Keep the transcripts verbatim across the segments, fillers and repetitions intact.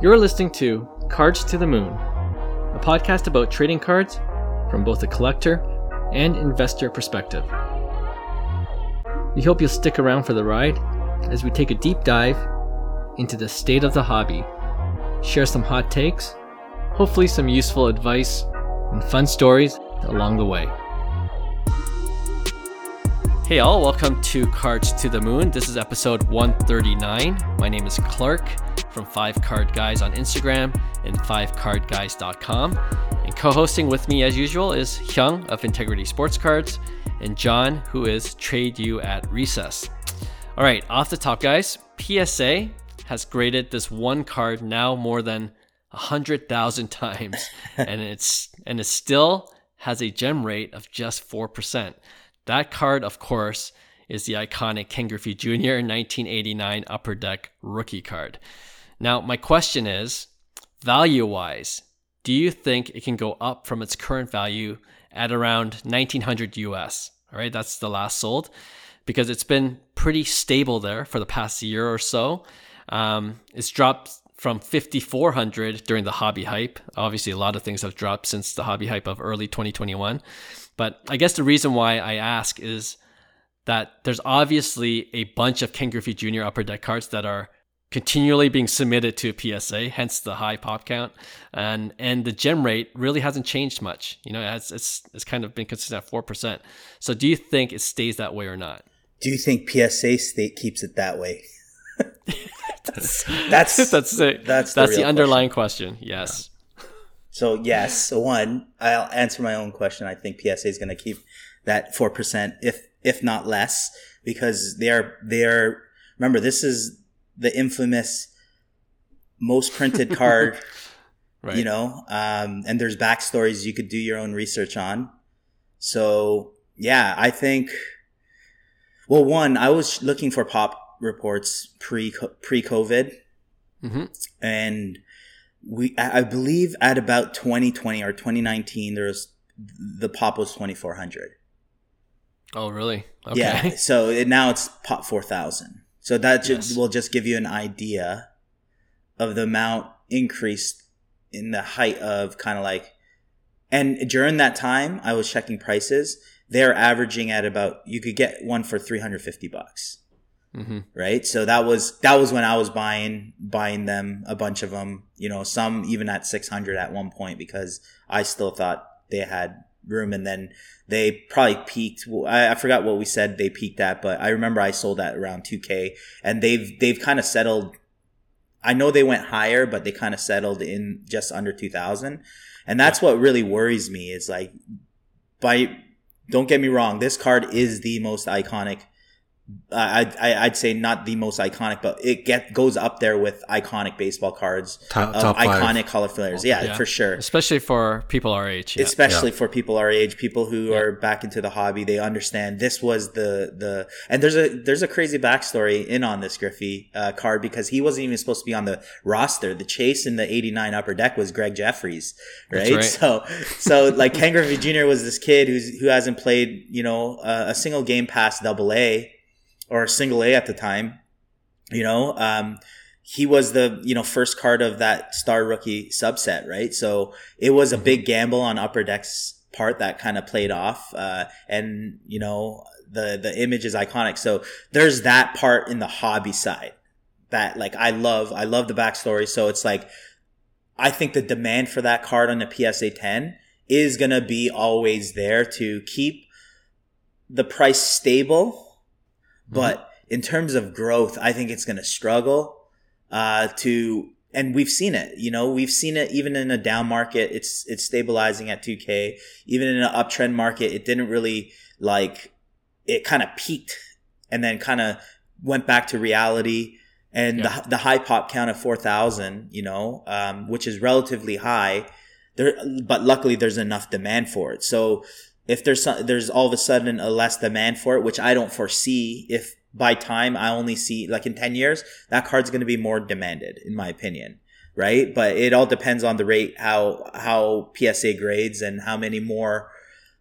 You're listening to Cards to the Moon, a podcast about trading cards from both a collector and investor perspective. We hope you'll stick around for the ride as we take a deep dive into the state of the hobby, share some hot takes, hopefully some useful advice, and fun stories along the way. Hey all, welcome to Cards to the Moon. This is episode one thirty-nine. My name is Clark from Five Card Guys on Instagram and Five Card Guys dot com. And co-hosting with me as usual is Hyung of Integrity Sports Cards and John, who is Trade You at Recess. All right, off the top guys, P S A has graded this one card now more than one hundred thousand times and it's and it still has a gem rate of just four percent. That card, of course, is the iconic Ken Griffey Junior nineteen eighty-nine Upper Deck rookie card. Now, my question is, value-wise, do you think it can go up from its current value at around nineteen hundred U S? All right, that's the last sold, because it's been pretty stable there for the past year or so. Um, it's dropped from fifty-four hundred during the hobby hype. Obviously, a lot of things have dropped since the hobby hype of early twenty twenty-one. But I guess the reason why I ask is that there's obviously a bunch of Ken Griffey Junior Upper Deck cards that are continually being submitted to P S A, hence the high pop count, and and the gem rate really hasn't changed much. You know, it's it's it's kind of been consistent at four percent. So, do you think it stays that way or not? Do you think P S A state keeps it that way? that's that's that's it. That's the, that's the underlying question. question. Yes. Yeah. So yes, one, I'll answer my own question. I think P S A is going to keep that four percent, if if not less, because they are, they are, remember, this is the infamous most printed card, right. You know, um, and there's backstories you could do your own research on. So yeah, I think, well, one, I was looking for pop reports pre, pre-COVID, mm-hmm. and We, I believe at about twenty twenty or twenty nineteen, there was, the pop was twenty-four hundred. Oh, really? Okay. Yeah. So it, now it's pop four thousand. So that just, yes. will just give you an idea of the amount increased in the height of kind of like, and during that time, I was checking prices. They're averaging at about, you could get one for three hundred fifty bucks. Mm-hmm. Right. So that was, that was when I was buying, buying them, a bunch of them, you know, some even at six hundred at one point, because I still thought they had room, and then they probably peaked. I, I forgot what we said they peaked at, but I remember I sold at around two K, and they've, they've kind of settled. I know they went higher, but they kind of settled in just under two thousand. And that's yeah. what really worries me is like, by, don't get me wrong, this card is the most iconic. I, I I'd say not the most iconic, but it get goes up there with iconic basebal cards, top, of top iconic color fillers. Yeah, yeah, for sure. Especially for people our age. Yeah. Especially yeah. for people our age, people who yeah. are back into the hobby, they understand this was the the and there's a there's a crazy backstory in on this Griffey uh, card, because he wasn't even supposed to be on the roster. The chase in the eighty-nine Upper Deck was Greg Jeffries, right? right. So so like Ken Griffey Junior was this kid who's who hasn't played, you know, uh, a single game past Double A. Or single A at the time, you know, um, he was the, you know, first card of that star rookie subset, right? So it was a big gamble on Upper Deck's part that kind of played off. Uh, and, you know, the, the image is iconic. So there's that part in the hobby side that like I love, I love the backstory. So it's like, I think the demand for that card on the P S A ten is going to be always there to keep the price stable. But in terms of growth, I think it's going to struggle uh, to, and we've seen it, you know, we've seen it even in a down market, it's, it's stabilizing at two K. Even in an uptrend market, it didn't really like, it kind of peaked and then kind of went back to reality. And yeah. the, the high pop count of four thousand, you know, um, which is relatively high there, but luckily there's enough demand for it. So, if there's some, there's all of a sudden a less demand for it, which I don't foresee, if by time I only see like in ten years, that card's going to be more demanded in my opinion, right? But it all depends on the rate, how, how P S A grades and how many more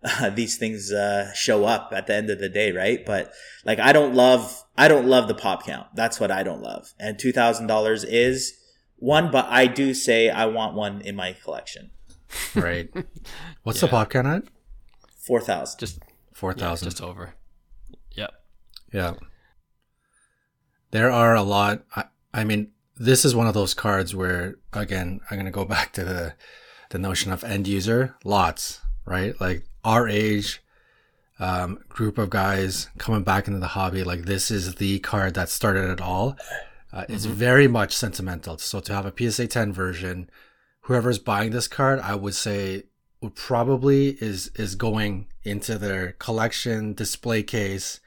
uh, these things uh, show up at the end of the day, right? But like I don't love, I don't love the pop count. That's what I don't love. And two thousand dollars is one, but I do say I want one in my collection. Right. What's yeah. the pop count at? Four thousand. Just four thousand. Yeah, just over. Yep. Yeah. There are a lot. I, I mean, this is one of those cards where, again, I'm going to go back to the the notion of end user. Lots, right? Like our age, um, group of guys coming back into the hobby. Like this is the card that started it all. Uh, mm-hmm. It's very much sentimental. So to have a P S A ten version, whoever's buying this card, I would say would probably is is going into their collection display case,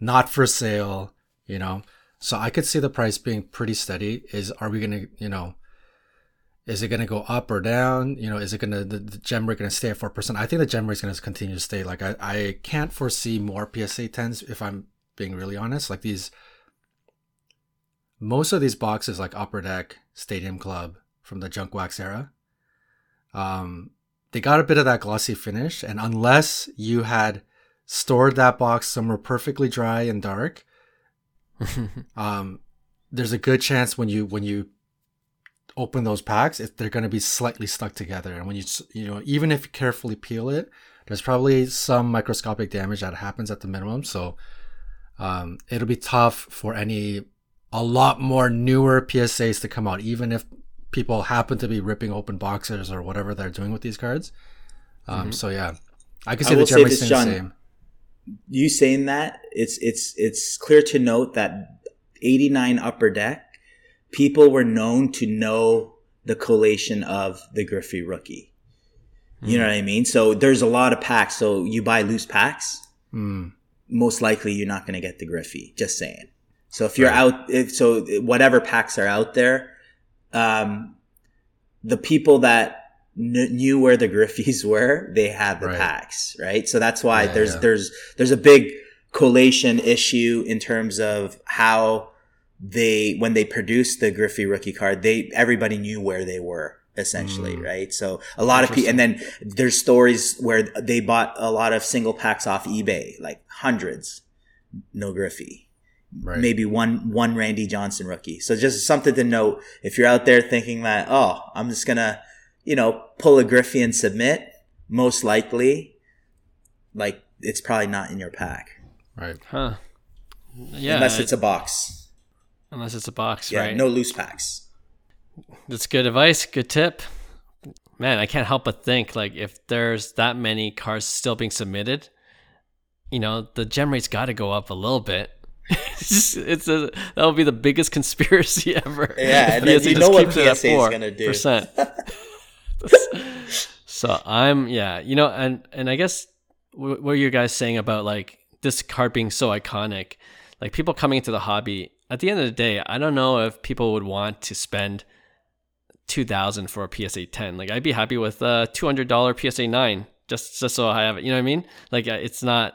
not for sale, you know. So I could see the price being pretty steady. Is are we gonna, you know, is it gonna go up or down? You know, is it gonna the, the gem rate gonna stay at four percent? I think the gem rate's gonna continue to stay. Like I, I can't foresee more P S A tens if I'm being really honest. Like these, most of these boxes like Upper Deck, Stadium Club from the junk wax era, um, they got a bit of that glossy finish, and unless you had stored that box somewhere perfectly dry and dark, um, there's a good chance when you when you open those packs, if they're going to be slightly stuck together, and when you you know even if you carefully peel it, there's probably some microscopic damage that happens at the minimum. So um, it'll be tough for any a lot more newer P S As to come out, even if people happen to be ripping open boxes or whatever they're doing with these cards. Um, mm-hmm. So yeah, I can see I the generally the same. You saying that, it's it's it's clear to note that eighty-nine Upper Deck, people were known to know the collation of the Griffey rookie. Mm. You know what I mean? So there's a lot of packs. So you buy loose packs, mm. most likely you're not going to get the Griffey. Just saying. So if you're right. out, if, so whatever packs are out there, Um, the people that kn- knew where the Griffies were, they had the right. packs, right? So that's why yeah, there's yeah. there's there's a big collation issue in terms of how they when they produced the Griffey rookie card, they everybody knew where they were essentially, mm. right? So a lot of people, and then there's stories where they bought a lot of single packs off eBay, like hundreds, no Griffey. Right. Maybe one one Randy Johnson rookie. So just something to note if you're out there thinking that, oh, I'm just gonna, you know, pull a Griffey and submit, most likely, like it's probably not in your pack. Right. Huh. Yeah. Unless it's a box. Unless it's a box, yeah, right. No loose packs. That's good advice, good tip. Man, I can't help but think like if there's that many cards still being submitted, you know, the gem rate's gotta go up a little bit. It's, just, it's a that would be the biggest conspiracy ever. Yeah, and then you know what P S A is gonna do. So I'm yeah, you know, and and I guess what were you guys saying about like this card being so iconic, like people coming into the hobby? At the end of the day, I don't know if people would want to spend two thousand for a P S A ten. Like I'd be happy with a two hundred dollar P S A nine just just so I have it. You know what I mean? Like it's not.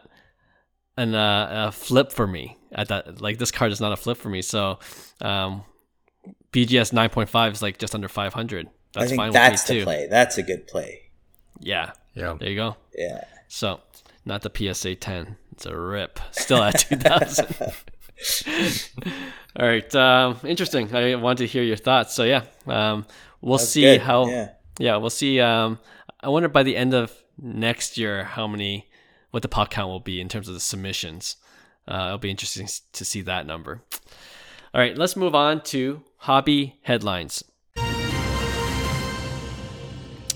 And uh, a flip for me at that, like this card is not a flip for me. So, um, B G S nine point five is like just under five hundred. That's I think fine that's with me the too. Play. That's a good play. Yeah. Yeah. There you go. Yeah. So, not the P S A ten. It's a rip. Still at two thousand. All right. Um, interesting. I want to hear your thoughts. So yeah, um, we'll that's see good. How. Yeah. yeah, we'll see. Um, I wonder by the end of next year how many. What the pot count will be in terms of the submissions. Uh, it'll be interesting to see that number. All right, let's move on to hobby headlines.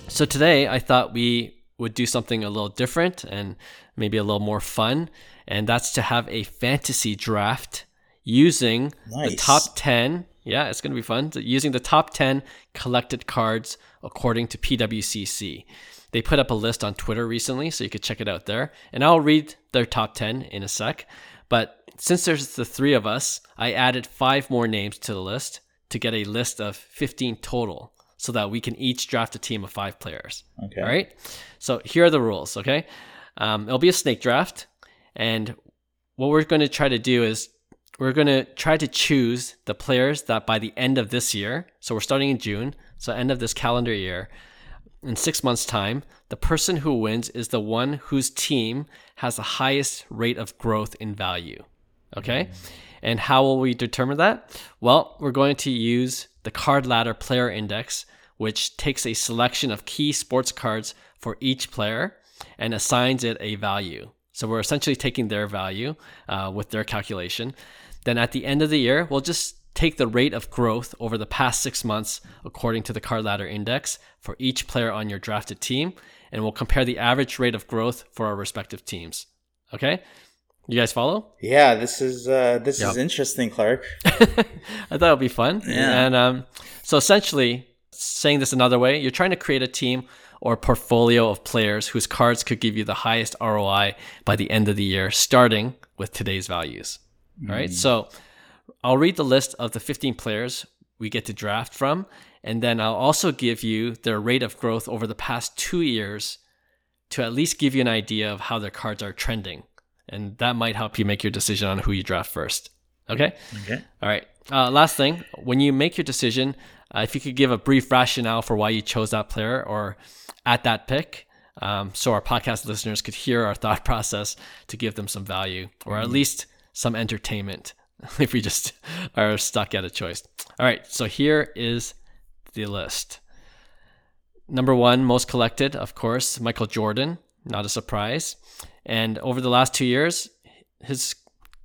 So today I thought we would do something a little different and maybe a little more fun, and that's to have a fantasy draft using nice. The top ten. Yeah, it's going to be fun. Using the top ten collected cards according to P W C C. They put up a list on Twitter recently, so you could check it out there. And I'll read their top ten in a sec. But since there's the three of us, I added five more names to the list to get a list of fifteen total so that we can each draft a team of five players. Okay. All right? So here are the rules, okay? Um, it'll be a snake draft. And what we're going to try to do is we're going to try to choose the players that by the end of this year, so we're starting in June, so end of this calendar year, in six months' time, the person who wins is the one whose team has the highest rate of growth in value, okay? Mm-hmm. And how will we determine that? Well, we're going to use the CardLadder Player Index, which takes a selection of key sports cards for each player and assigns it a value. So we're essentially taking their value uh, with their calculation. Then at the end of the year, we'll just take the rate of growth over the past six months according to the CardLadder Index for each player on your drafted team, and we'll compare the average rate of growth for our respective teams. Okay? You guys follow? Yeah, this is uh, this yep. is interesting, Clark. I thought it would be fun. Yeah. And um, so essentially, saying this another way, you're trying to create a team or portfolio of players whose cards could give you the highest R O I by the end of the year, starting with today's values. Mm. All right, so I'll read the list of the fifteen players we get to draft from, and then I'll also give you their rate of growth over the past two years to at least give you an idea of how their cards are trending. And that might help you make your decision on who you draft first. Okay? Okay. All right. Uh, last thing, when you make your decision, uh, if you could give a brief rationale for why you chose that player or at that pick, um, so our podcast listeners could hear our thought process to give them some value or at least some entertainment if we just are stuck at a choice. All right, so here is the list. Number one, most collected, of course, Michael Jordan, not a surprise. And over the last two years, his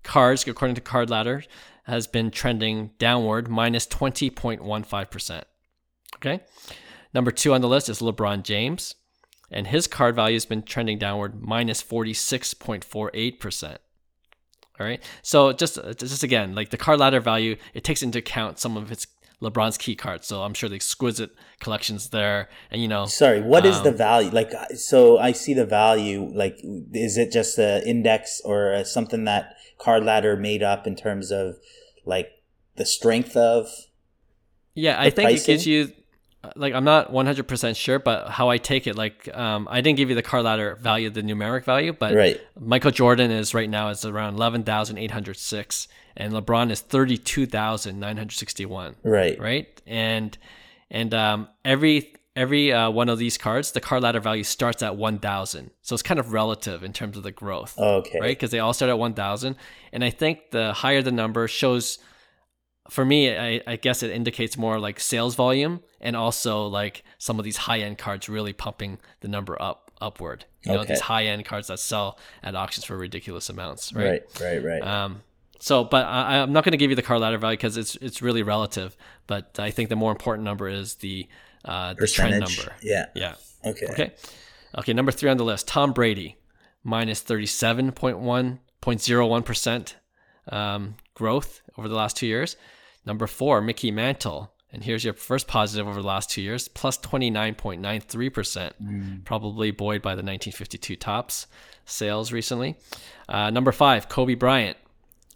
cards, according to CardLadder, has been trending downward, minus twenty point one five percent. Okay. Number two on the list is LeBron James, and his card value has been trending downward, minus forty-six point four eight percent. All right. So just just again, like the CardLadder value, it takes into account some of its LeBron's key cards. So I'm sure the exquisite collections there, and you know. Sorry, what um, is the value? Like, so I see the value. Like, is it just an index or something that CardLadder made up in terms of, like, the strength of? Yeah, the I think pricing? It gives you. Like, I'm not one hundred percent sure, but how I take it, like, um, I didn't give you the CardLadder value, the numeric value, but right. Michael Jordan is right now is around eleven thousand eight hundred six, and LeBron is thirty-two thousand nine hundred sixty-one. Right. Right. And, and, um, every, every, uh, one of these cards, the CardLadder value starts at one thousand. So it's kind of relative in terms of the growth. Okay. Right. Cause they all start at one thousand. And I think the higher the number shows, for me, I, I guess it indicates more like sales volume and also like some of these high-end cards really pumping the number up upward. You okay. know, these high-end cards that sell at auctions for ridiculous amounts, right? Right, right, right. Um, so, but I, I'm not going to give you the CardLadder value because it's it's really relative. But I think the more important number is the uh, the trend number. Yeah. Yeah. Okay. Okay. Okay. Number three on the list, Tom Brady, minus thirty-seven point one percent um, growth over the last two years. Number four, Mickey Mantle. And here's your first positive over the last two years, plus twenty-nine point nine three percent, mm. probably buoyed by the nineteen fifty-two Topps sales recently. Uh, number five, Kobe Bryant,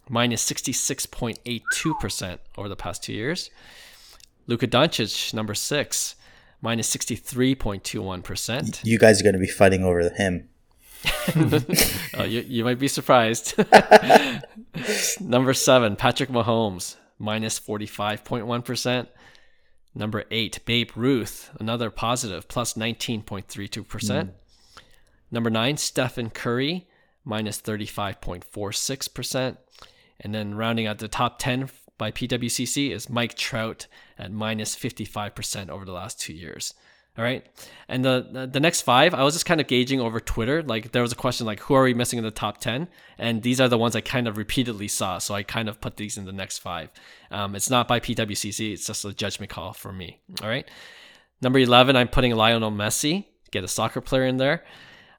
minus sixty-six point eight two percent over the past two years. Luka Doncic, number six, minus sixty-three point two one percent. You guys are going to be fighting over him. oh, you, you might be surprised. Number seven, Patrick Mahomes. Minus forty-five point one percent. Number eight, Babe Ruth, another positive, plus nineteen point three two percent. Mm. Number nine, Stephen Curry, minus thirty-five point four six percent. And then rounding out the top ten by P W C C is Mike Trout at minus fifty-five percent over the last two years. All right. And the the next five, I was just kind of gauging over Twitter. Like there was a question like, who are we missing in the top ten? And these are the ones I kind of repeatedly saw. So I kind of put these in the next five. Um, it's not by P W C C. It's just a judgment call for me. All right. Number eleven, I'm putting Lionel Messi, get a soccer player in there,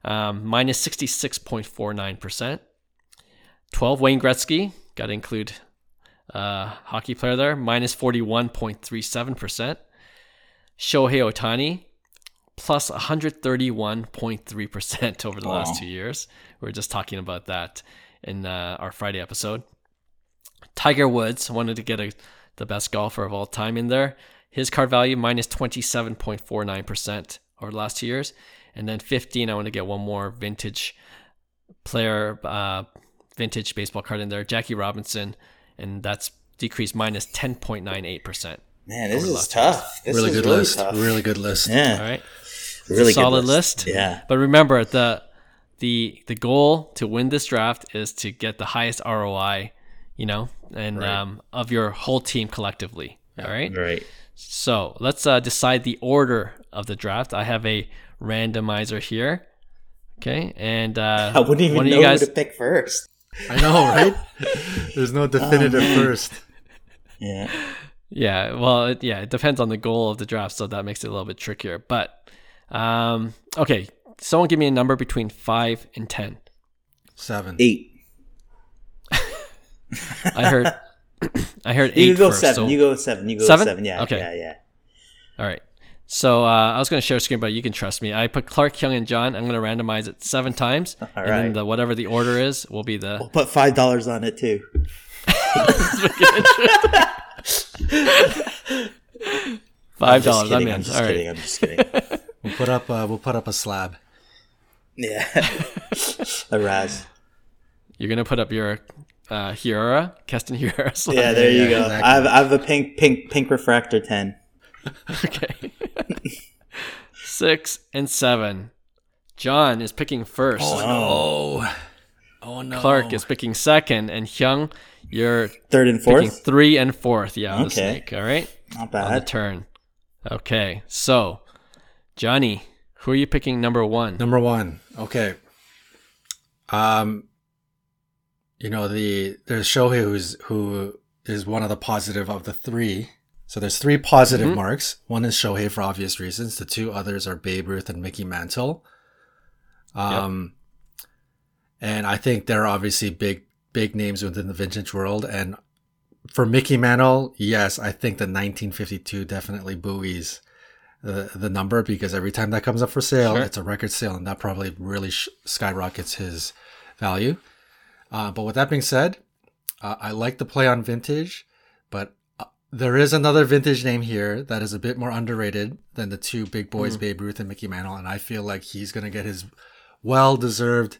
um, minus sixty-six point four nine percent. twelve, Wayne Gretzky, got to include uh hockey player there, minus forty-one point three seven percent. Shohei Ohtani, plus one hundred thirty-one point three percent over the wow. last two years. We were just talking about that in uh, our Friday episode. Tiger Woods, wanted to get a, the best golfer of all time in there. His card value, minus twenty-seven point four nine percent over the last two years. And then fifteen, I want to get one more vintage player, uh, vintage baseball card in there, Jackie Robinson, and that's decreased minus ten point nine eight percent. Man, this is tough. This really is good really list. Tough. Really good list. Yeah. All right. Really it's a solid good list. list. Yeah. But remember, the the the goal to win this draft is to get the highest R O I, you know, and right. um, of your whole team collectively. All right. All right. So let's uh, decide the order of the draft. I have a randomizer here. Okay. And uh, I wouldn't even know guys... who to pick first. I know, right? There's no definitive oh, first. Yeah. Yeah. Well, it, yeah, it depends on the goal of the draft. So that makes it a little bit trickier. But um, okay. Someone give me a number between five and ten. Seven. Eight. I heard. I heard eight. You go first, seven. So you go seven. You go seven. seven. Yeah. Okay. Yeah. Yeah. All right. So uh, I was going to share a screen, but you can trust me. I put Clark, Young, and John. I'm going to randomize it seven times, All and right. then the, whatever the order is will be the. We'll put five dollars on it too. five dollars. I'm, I'm just All kidding. Right. I'm just kidding. We'll put up. Uh, we'll put up a slab. Yeah. A Raz. You're going to put up your. Uh, Hiura, Keston Hiura. Slide. Yeah, there you yeah, go. Exactly. I have I have a pink, pink, pink refractor ten. Okay, six and seven. John is picking first. Oh no! Oh no! Clark is picking second, and Hyung, you're third and fourth. Picking three and fourth. Yeah, on okay. the snake. All right, not bad. On the turn. Okay, so Johnny, who are you picking? Number one. Number one. Okay. Um. You know, the there's Shohei who's, who is one of the positive of the three. So there's three positive mm-hmm. marks. One is Shohei for obvious reasons. The two others are Babe Ruth and Mickey Mantle. Um, yep. And I think they're obviously big, big names within the vintage world. And for Mickey Mantle, yes, I think the nineteen fifty-two definitely buoys the, the number because every time that comes up for sale, sure. it's a record sale. And that probably really sh- skyrockets his value. Uh, but with that being said, uh, I like the play on vintage, but uh, there is another vintage name here that is a bit more underrated than the two big boys, mm-hmm. Babe Ruth and Mickey Mantle, and I feel like he's going to get his well-deserved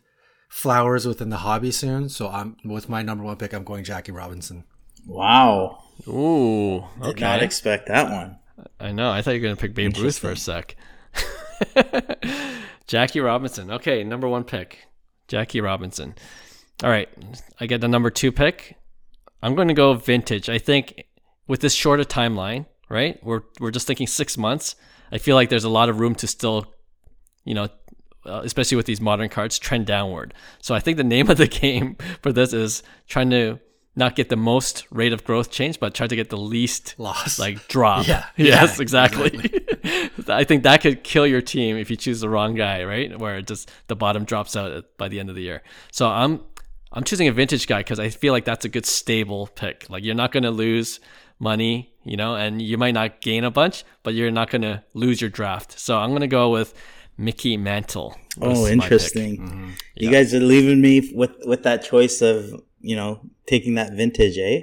flowers within the hobby soon. So I'm with my number one pick, I'm going Jackie Robinson. Wow. Ooh. Okay. Did not expect that one. I know. I thought you were going to pick Babe Ruth for a sec. Jackie Robinson. Okay, number one pick. Jackie Robinson. All right, I get the number two pick. I'm going to go vintage. I think with this shorter timeline, right? We're we're just thinking six months. I feel like there's a lot of room to still, you know, uh, especially with these modern cards, trend downward. So I think the name of the game for this is trying to not get the most rate of growth change, but try to get the least loss, like drop. Yeah. Yes, yeah, exactly. exactly. I think that could kill your team if you choose the wrong guy, right? Where it just the bottom drops out by the end of the year. So I'm. I'm choosing a vintage guy because I feel like that's a good stable pick. Like you're not going to lose money, you know, and you might not gain a bunch, but you're not going to lose your draft. So I'm going to go with Mickey Mantle. Oh, interesting. Mm-hmm. You yeah. guys are leaving me with, with that choice of, you know, taking that vintage, eh?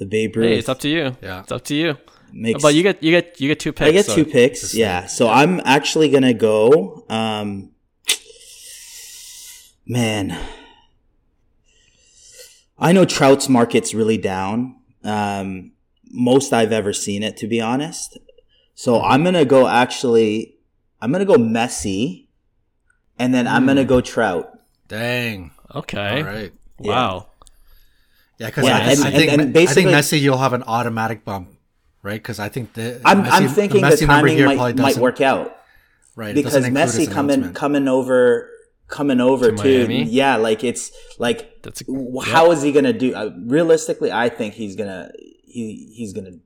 The Babe Ruth. Hey, it's up to you. Yeah. It's up to you. Makes, but you get, you get, you get two picks. I get so two picks. Yeah. So yeah. I'm actually going to go, um, man, I know Trout's market's really down. Um, most I've ever seen it, to be honest. So I'm going to go actually, I'm going to go Messi and then mm. I'm going to go Trout. Dang. Okay. All right. Yeah. Wow. Yeah, because yeah, I, I think, and, and I think Messi, you'll have an automatic bump, right? Because I think the I'm, Messi, I'm thinking the, the timing might, might work out. Right. Because Messi coming, coming over. Coming over to, to yeah, like it's like that's a, yeah. how is he gonna do? Uh, realistically, I think he's gonna he he's gonna,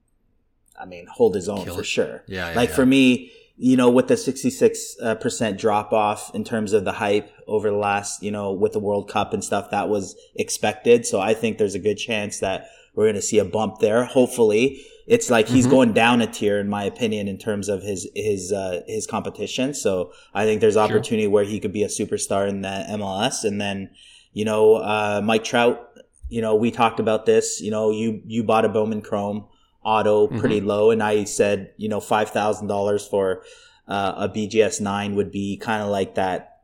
I mean, hold his own Kill for it. Sure. Yeah, yeah like yeah. for me, you know, with the sixty-six uh, percent drop off in terms of the hype over the last, you know, with the World Cup and stuff, that was expected. So I think there's a good chance that we're gonna see a bump there. Hopefully, it's like he's mm-hmm. going down a tier, in my opinion, in terms of his his uh, his competition. So I think there's opportunity sure. where he could be a superstar in the M L S. And then, you know, uh, Mike Trout. You know, we talked about this. You know, you you bought a Bowman Chrome auto pretty mm-hmm. low, and I said, you know, five thousand dollars for uh, a B G S nine would be kind of like that.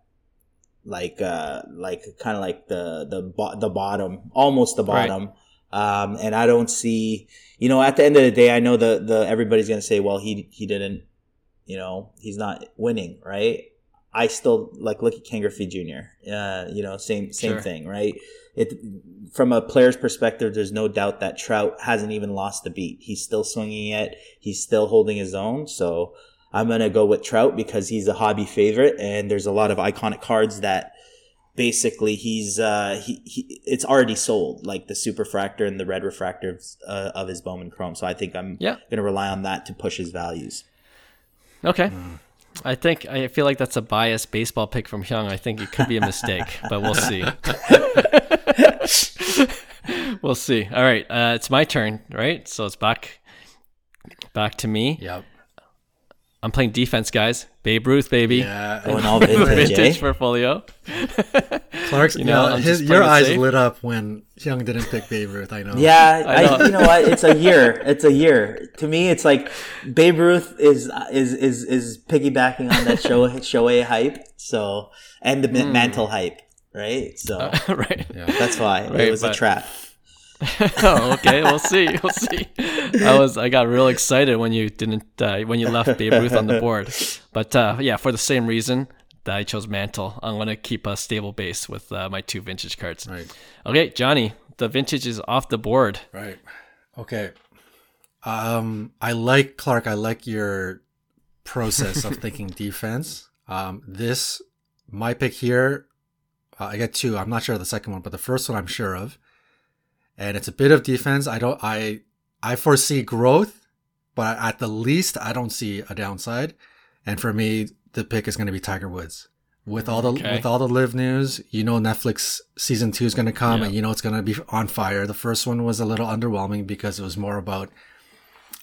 Like uh, like kind of like the the bo- the bottom, almost the bottom. Right. Um, and I don't see, you know, at the end of the day, I know the, the, everybody's going to say, well, he, he didn't, you know, he's not winning, right? I still like look at Ken Griffey Junior Uh, you know, same same sure. thing, right? It from a player's perspective, there's no doubt that Trout hasn't even lost the beat. He's still swinging it. He's still holding his own. So I'm gonna go with Trout because he's a hobby favorite, and there's a lot of iconic cards that basically he's uh, he, he it's already sold, like the Super Refractor and the Red Refractor of, uh, of his Bowman Chrome. So I think I'm yeah. gonna rely on that to push his values. Okay. Mm. I think I feel like that's a biased baseball pick from Hyung. I think it could be a mistake, but we'll see. We'll see. All right, uh, it's my turn, right? So it's back, back to me. Yep. I'm playing defense, guys. Babe Ruth, baby. Yeah, going all vintage, vintage portfolio. Clark's, you know, you know, his, your eyes safe. lit up when Hyung didn't pick Babe Ruth. I know. Yeah, I know. I, you know what? It's a year. It's a year. To me, it's like Babe Ruth is is is is piggybacking on that Shohei, Shohei hype. So and the mm. Mantle hype, right? So uh, right, yeah. that's why right, it was but... a trap. Oh, okay. We'll see. We'll see. I was. I got real excited when you didn't. Uh, when you left Babe Ruth on the board, but uh, yeah, for the same reason that I chose Mantle, I'm gonna keep a stable base with uh, my two vintage cards. Right. Okay, Johnny. The vintage is off the board. Right. Okay. Um, I like Clark. I like your process of thinking defense. Um, this my pick here. Uh, I got two. I'm not sure of the second one, but the first one I'm sure of. And it's a bit of defense. I don't. I I foresee growth, but at the least, I don't see a downside. And for me, the pick is going to be Tiger Woods. With all the okay. with all the live news, you know, Netflix season two is going to come, yeah. and you know it's going to be on fire. The first one was a little underwhelming because it was more about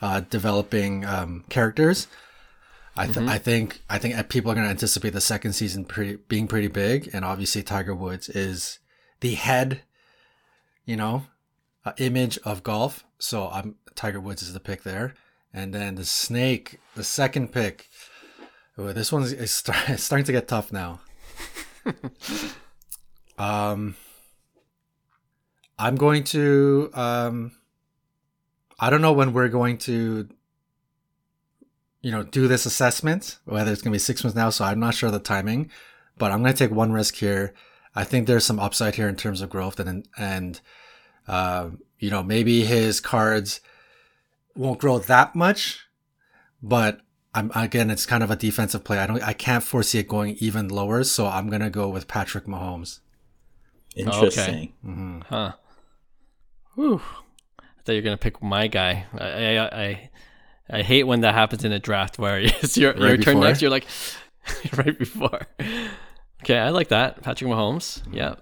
uh, developing um, characters. I th- mm-hmm. I think I think people are going to anticipate the second season pretty, being pretty big, and obviously Tiger Woods is the head. You know. Uh, image of golf, so I'm Tiger Woods is the pick there, and then the snake, the second pick. Ooh, this one is start, it's starting to get tough now. um, I'm going to. Um, I don't know when we're going to. You know, do this assessment. Whether it's going to be six months now, so I'm not sure the timing, but I'm going to take one risk here. I think there's some upside here in terms of growth, and and. Uh, you know, maybe his cards won't grow that much, but I'm again, it's kind of a defensive play. I don't, I can't foresee it going even lower, so I'm gonna go with Patrick Mahomes. Interesting, okay. mm-hmm. huh? Whew. I thought you were gonna pick my guy. I, I, I, I hate when that happens in a draft where it's your right your before. turn next. You're like right before. Okay, I like that, Patrick Mahomes. Mm-hmm. Yeah.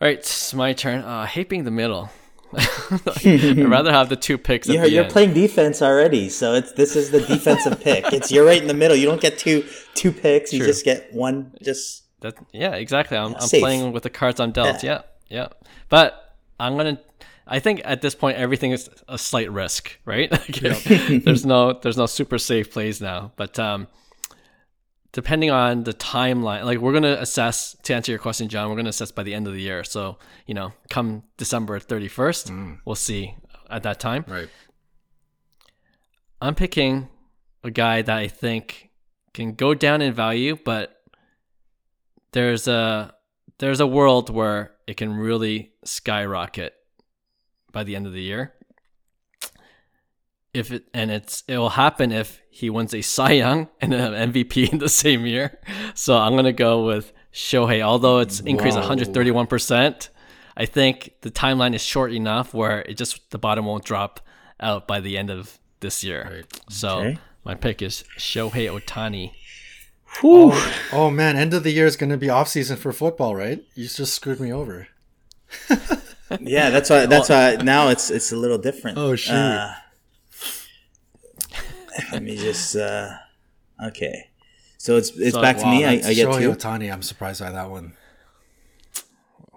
All right, it's my turn. Uh, I hate being the middle. I'd rather have the two picks. You're, at the you're end. playing defense already, so it's this is the defensive pick. It's you're right in the middle. You don't get two two picks. True. You just get one. Just that, yeah, exactly. I'm, I'm playing with the cards I'm dealt. Yeah, yeah. yeah. But I'm gonna. I think at this point everything is a slight risk, right? Like, you know, there's no there's no super safe plays now, but. Um, Depending on the timeline, like we're going to assess, to answer your question, John, we're going to assess by the end of the year. So, you know, come December thirty-first, mm. we'll see at that time. Right. I'm picking a guy that I think can go down in value, but there's a there's a world where it can really skyrocket by the end of the year. If it, and it's it will happen if he wins a Cy Young and an M V P in the same year. So I'm going to go with Shohei. Although it's increased Whoa. one hundred thirty-one percent, I think the timeline is short enough where it just the bottom won't drop out by the end of this year. Right. So okay. my pick is Shohei Ohtani. Oh, oh man, end of the year is going to be off season for football, right? You just screwed me over. yeah, that's why. That's why now it's it's a little different. Oh shoot. Uh, Let me just uh, okay. So it's it's so, back wow, to me. I, I get Shohei Ohtani. I'm surprised by that one.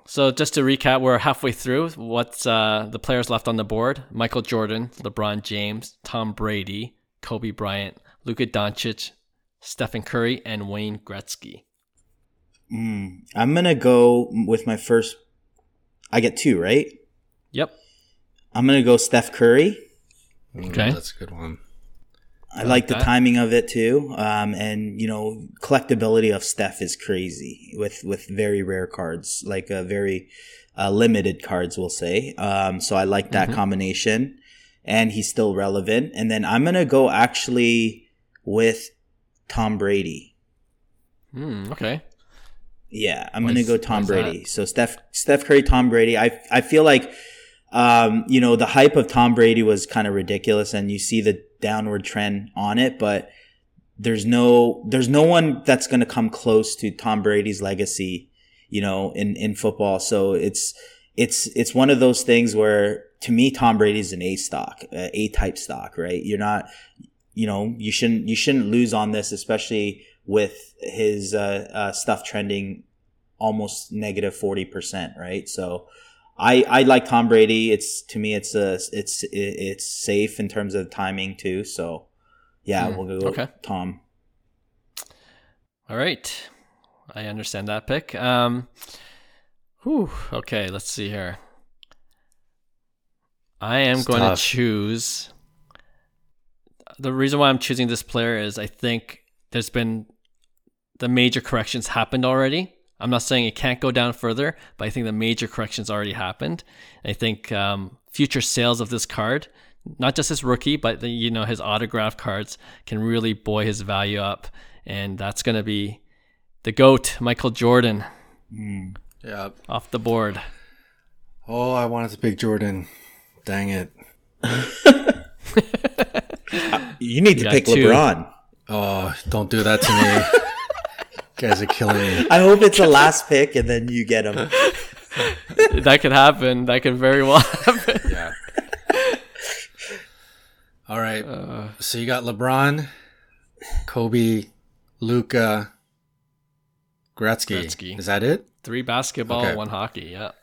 So just to recap, we're halfway through. What's uh, the players left on the board? Michael Jordan, LeBron James, Tom Brady, Kobe Bryant, Luka Doncic, Stephen Curry, and Wayne Gretzky. Mm, I'm gonna go with my first. I get two, right? Yep. I'm gonna go Steph Curry. Okay, mm, that's a good one. I like the timing of it too. Um, and, you know, collectability of Steph is crazy with, with very rare cards, like a very uh, limited cards, we'll say. Um, so I like that mm-hmm. combination, and he's still relevant. And then I'm going to go actually with Tom Brady. Mm, okay. Yeah, I'm going to go Tom Brady. That? So Steph, Steph Curry, Tom Brady. I, I feel like, um, you know, the hype of Tom Brady was kind of ridiculous, and you see the downward trend on it, but there's no, there's no one that's going to come close to Tom Brady's legacy, you know, in, in football. So it's, it's, it's one of those things where, to me, Tom Brady's an A stock, uh, A type stock, right? You're not, you know, you shouldn't, you shouldn't lose on this, especially with his, uh, uh, stuff trending almost negative forty percent, right? So, I, I like Tom Brady. It's, to me, it's a, it's, it's safe in terms of timing too. So yeah, mm, we'll go okay. with Tom. All right. I understand that pick. Um, whew, okay. Let's see here. I am it's going tough. to choose. The reason why I'm choosing this player is I think there's been the major corrections happened already. I'm not saying it can't go down further, but I think the major corrections already happened. I think um, future sales of this card, not just his rookie, but the, you know, his autograph cards can really buoy his value up, and that's going to be the GOAT, Michael Jordan. Mm. Yeah, off the board. Oh, I wanted to pick Jordan. Dang it! You need to you pick LeBron. Oh, don't do that to me. Guys are killing me. I hope it's the last pick and then you get him. That could happen. That could very well happen. Yeah. All right. Uh, so you got LeBron, Kobe, Luka, Gretzky. Gretzky. Is that it? Three basketball, okay. one hockey. Yeah.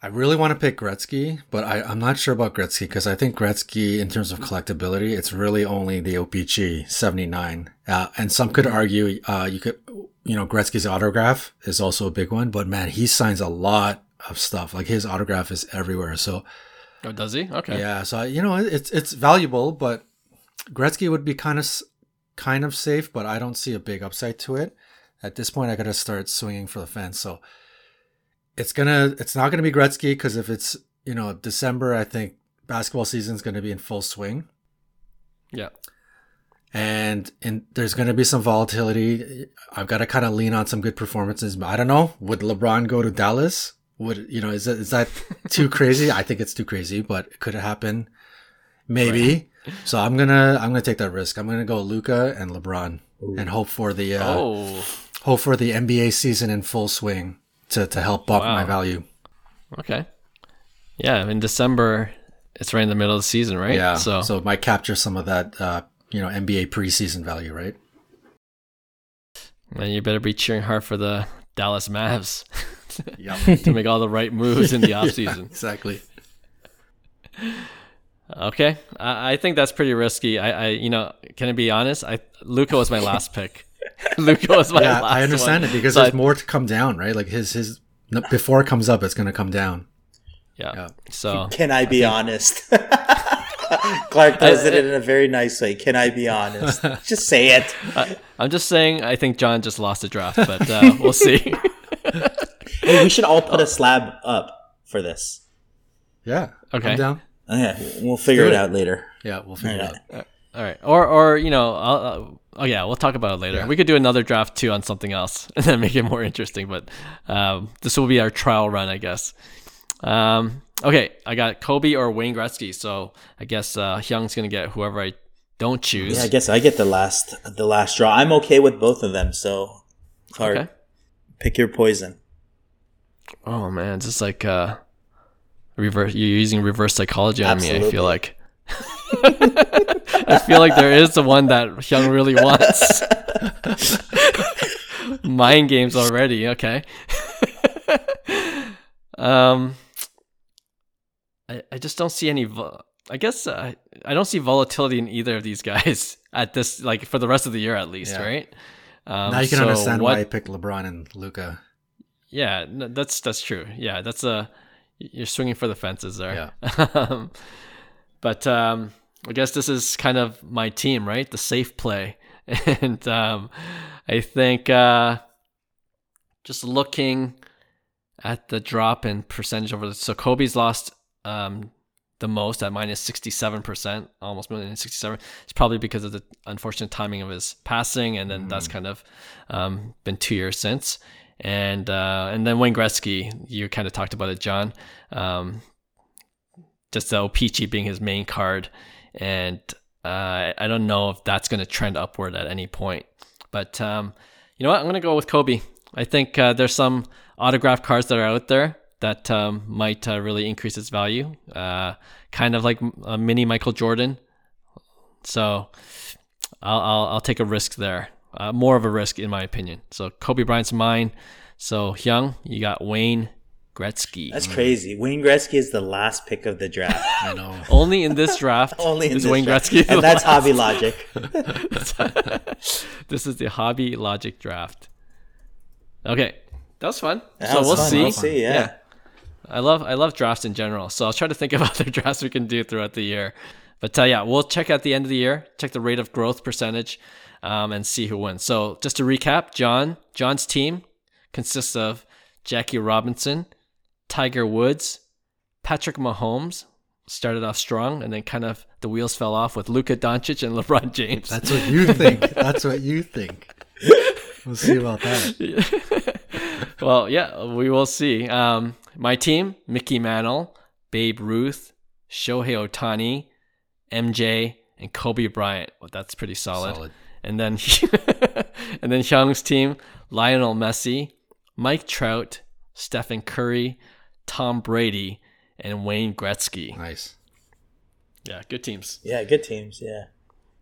I really want to pick Gretzky, but I, I'm not sure about Gretzky because I think Gretzky, in terms of collectability, it's really only the O P G seventy-nine. Uh, and some could argue, uh, you could, you know, Gretzky's autograph is also a big one, but man, he signs a lot of stuff. Like his autograph is everywhere. So, oh, does he? Okay. Yeah. So, you know, it's, it's valuable, but Gretzky would be kind of, kind of safe, but I don't see a big upside to it. At this point, I got to start swinging for the fence. So, It's gonna. It's not gonna be Gretzky because if it's, you know, December, I think basketball season is gonna be in full swing. Yeah, and and there's gonna be some volatility. I've got to kind of lean on some good performances. I don't know. Would LeBron go to Dallas? Would you know? Is that is that too crazy? I think it's too crazy, but could it happen? Maybe. Right. So I'm gonna I'm gonna take that risk. I'm gonna go Luka and LeBron Ooh. and hope for the uh, oh. hope for the N B A season in full swing. To, to help bump wow. my value. Okay. Yeah, in December, it's right in the middle of the season, right? Yeah, so, so it might capture some of that, uh, you know, N B A preseason value, right? And you better be cheering hard for the Dallas Mavs to make all the right moves in the offseason. Yeah, exactly. Okay. I, I think that's pretty risky. I, I, you know, can I be honest? I Luka was my last pick. Luka was my yeah, last I understand one. It because so there's I, more to come down, right? Like his his before it comes up, it's gonna come down. Yeah. yeah. So can I be I think, honest? Clark does I, it, it in a very nice way. Can I be honest? Just say it. I, I'm just saying. I think John just lost the draft, but uh, we'll see. Hey, we should all put a slab up for this. Yeah. Okay. Come down. Okay. We'll figure it, it out later. Yeah, we'll figure all it right. out. All right. Or, or you know, I'll, uh, oh, yeah, we'll talk about it later. Yeah. We could do another draft, too, on something else and then make it more interesting. But um, this will be our trial run, I guess. Um, okay, I got Kobe or Wayne Gretzky. So I guess uh, Hyung's going to get whoever I don't choose. Yeah, I guess I get the last the last draw. I'm okay with both of them. So, Clark, okay. pick your poison. Oh, man. It's just like uh, reverse, you're using reverse psychology on Absolutely. me, I feel like. I feel like there is the one that Hyung really wants. Mind games already, okay. um, I, I just don't see any. Vo- I guess uh, I don't see volatility in either of these guys at this, like for the rest of the year at least, yeah. right? Um, now you can so understand what, why I picked LeBron and Luka. Yeah, no, that's that's true. Yeah, that's a uh, you're swinging for the fences there. Yeah. um, But um, I guess this is kind of my team, right? The safe play. And um, I think uh, just looking at the drop in percentage over the, so Kobe's lost um, the most at minus sixty-seven percent, almost million sixty-seven. It's probably because of the unfortunate timing of his passing. And then mm. that's kind of um, been two years since. And, uh, and then Wayne Gretzky, you kind of talked about it, John, um, just the Opeachy being his main card. And, uh, I don't know if that's going to trend upward at any point, but, um, you know what, I'm going to go with Kobe. I think, uh, there's some autographed cards that are out there that, um, might, uh, really increase its value. Uh, kind of like a mini Michael Jordan. So I'll, I'll, I'll take a risk there. Uh, more of a risk, in my opinion. So Kobe Bryant's mine. So Hyung, you got Wayne Gretzky. That's crazy. Wayne Gretzky is the last pick of the draft. I know. Only in this draft. Only in is this Wayne draft. Gretzky, and that's last. Hobby Logic. This is the Hobby Logic draft. Okay, that was fun. That so was we'll fun. see. We'll see. Yeah. yeah. I love I love drafts in general. So I'll try to think of other drafts we can do throughout the year. But uh, yeah, we'll check at the end of the year. Check the rate of growth percentage. Um, and see who wins. So just to recap, John, John's team consists of Jackie Robinson, Tiger Woods, Patrick Mahomes, started off strong, and then kind of the wheels fell off with Luka Doncic and LeBron James. That's what you think. That's what you think. We'll see about that. Well, yeah, we will see. Um, my team, Mickey Mantle, Babe Ruth, Shohei Ohtani, M J, and Kobe Bryant. Well, that's pretty solid. solid. And then and then Hyung's team, Lionel Messi, Mike Trout, Stephen Curry, Tom Brady, and Wayne Gretzky. Nice. Yeah, good teams. Yeah, good teams, yeah.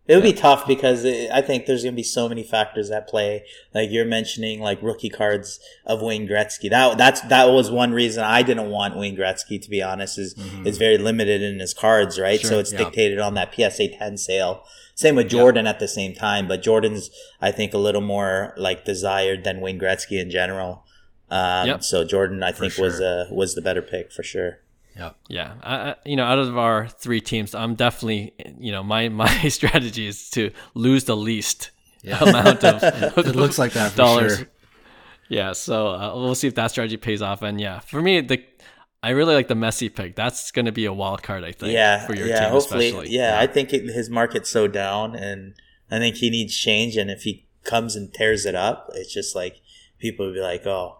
It'll yeah. be tough because it, I think there's going to be so many factors at play. Like you're mentioning, like rookie cards of Wayne Gretzky. That that's that was one reason I didn't want Wayne Gretzky, to be honest, is mm-hmm. is very limited in his cards, right? Sure. So it's yeah. dictated on that P S A ten sale. Same with Jordan yeah. at the same time, but Jordan's, I think, a little more like desired than Wayne Gretzky in general. Um, yep. So Jordan, I for think, sure. was uh, was the better pick for sure. Yeah, yeah. I, you know, out of our three teams, I'm definitely, you know, my my strategy is to lose the least yeah. amount of it looks like that for dollars. Sure. Yeah, so uh, we'll see if that strategy pays off. And yeah, for me, the I really like the Messi pick. That's going to be a wild card, I think, yeah, for your yeah, team hopefully, especially. Yeah, yeah, I think it, his market's so down, and I think he needs change. And if he comes and tears it up, it's just like people would be like, "Oh,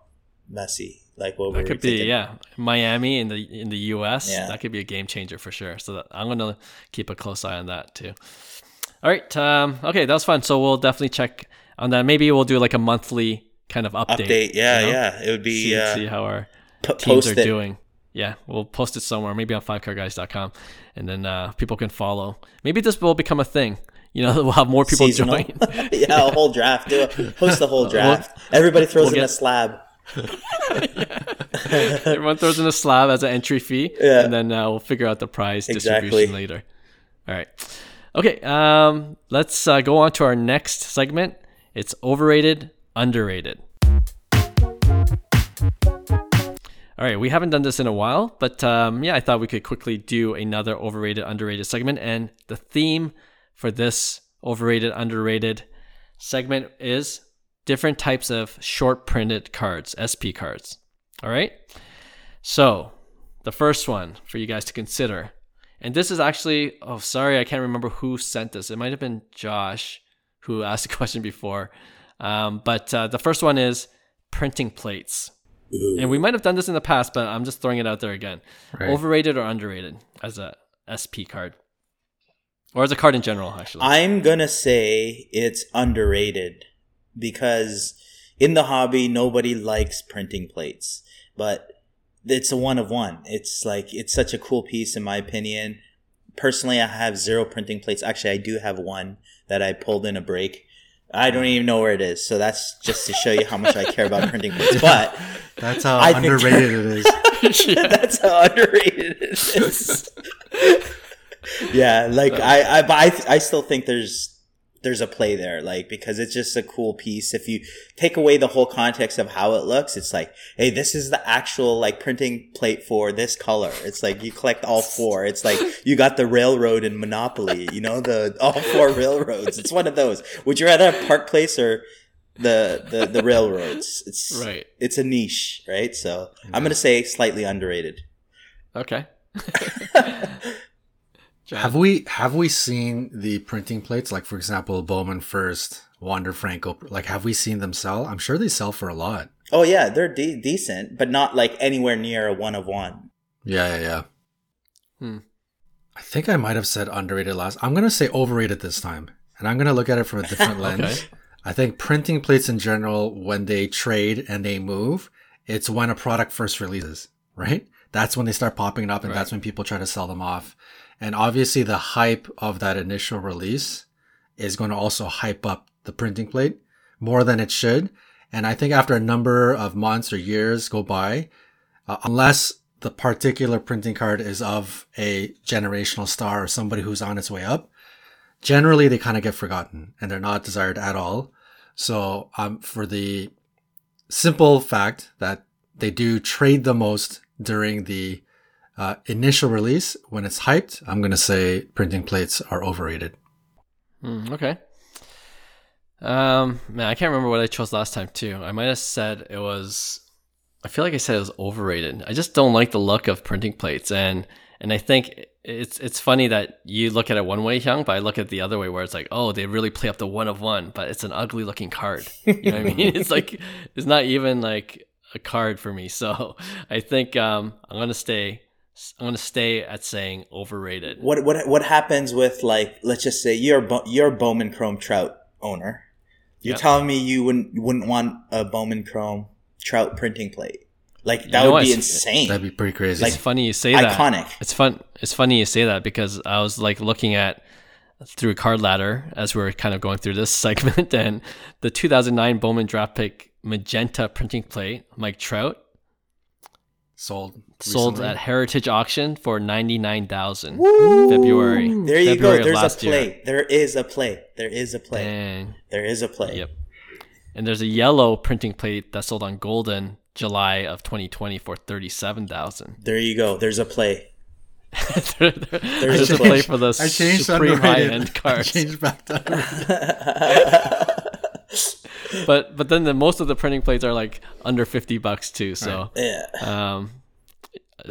Messi!" Like what that we could be, thinking. Yeah, Miami in the in the U S Yeah. That could be a game changer for sure. So that, I'm going to keep a close eye on that too. All right, um, okay, that was fun. So we'll definitely check on that. Maybe we'll do like a monthly kind of update. Update, yeah, you know? yeah. It would be see, uh, see how our p- teams are it. doing. Yeah, we'll post it somewhere, maybe on five card guys dot com, and then uh, people can follow. Maybe this will become a thing. You know, we'll have more people Seasonal. join. yeah, yeah, a whole draft. Do it. Post the whole draft. We'll, Everybody throws we'll in get... a slab. Everyone throws in a slab as an entry fee, yeah. and then uh, we'll figure out the prize exactly. distribution later. All right. Okay, um, let's uh, go on to our next segment. It's Overrated, Underrated. All right, we haven't done this in a while, but um, yeah, I thought we could quickly do another overrated, underrated segment. And the theme for this overrated, underrated segment is different types of short printed cards, S P cards. All right. So the first one for you guys to consider, and this is actually, oh, sorry, I can't remember who sent this. It might have been Josh who asked the question before. Um, but uh, the first one is printing plates. And we might have done this in the past, but I'm just throwing it out there again. Right. Overrated or underrated as a S P card? Or as a card in general, actually. I'm going to say it's underrated because in the hobby, nobody likes printing plates. But it's a one of one. It's like it's such a cool piece, in my opinion. Personally, I have zero printing plates. Actually, I do have one that I pulled in a break. I don't even know where it is. So that's just to show you how much I care about printing plates. But that's how I underrated it is. yeah. That's how underrated it is. yeah, like I, I, but I, I still think there's there's a play there, like, because it's just a cool piece. If you take away the whole context of how it looks, it's like, hey, this is the actual, like, printing plate for this color. It's like you collect all four. It's like you got the railroad in Monopoly, you know, the all four railroads. It's one of those. Would you rather have Park Place or the the, the railroads? It's right. It's a niche, right? So yeah. I'm going to say slightly underrated. Okay. Have we have we seen the printing plates? Like, for example, Bowman First, Wander Franco. Like, have we seen them sell? I'm sure they sell for a lot. Oh, yeah. They're de- decent, but not, like, anywhere near a one of one. Yeah, yeah, yeah. Hmm. I think I might have said underrated last. I'm going to say overrated this time, and I'm going to look at it from a different lens. Okay. I think printing plates in general, when they trade and they move, it's when a product first releases, right? That's when they start popping up, and right. that's when people try to sell them off. And obviously the hype of that initial release is going to also hype up the printing plate more than it should. And I think after a number of months or years go by, uh, unless the particular printing card is of a generational star or somebody who's on its way up, generally they kind of get forgotten and they're not desired at all. So um, for the simple fact that they do trade the most during the Uh, initial release, when it's hyped, I'm going to say printing plates are overrated. Mm, okay. Um, man, I can't remember what I chose last time, too. I might have said it was... I feel like I said it was overrated. I just don't like the look of printing plates. And and I think it's it's funny that you look at it one way, Hyung, but I look at it the other way where it's like, oh, they really play up the one of one, but it's an ugly looking card. You know what I mean? It's like, it's not even like a card for me. So I think um, I'm going to stay... I'm gonna stay at saying overrated. What what what happens with, like, let's just say you're Bo- you're Bowman Chrome Trout owner. You're yep. telling me you wouldn't wouldn't want a Bowman Chrome Trout printing plate. Like, that you would be I, insane. That'd be pretty crazy. Like, it's funny you say that. Iconic. It's fun. It's funny you say that because I was like looking at through CardLadder as we were kind of going through this segment, and the two thousand nine Bowman draft pick magenta printing plate, Mike Trout. Sold recently. Sold at Heritage Auction for ninety-nine thousand dollars. February. There you February go. There's a play. Year. There is a play. There is a play. Dang. There is a play. Yep. And there's a yellow printing plate that sold on Golden July of twenty twenty for thirty-seven thousand dollars. There you go. There's a play. there, there, there's changed, a play for the supreme high-end cards. I changed back to But but then the most of the printing plates are like under fifty bucks too. So right. yeah. um,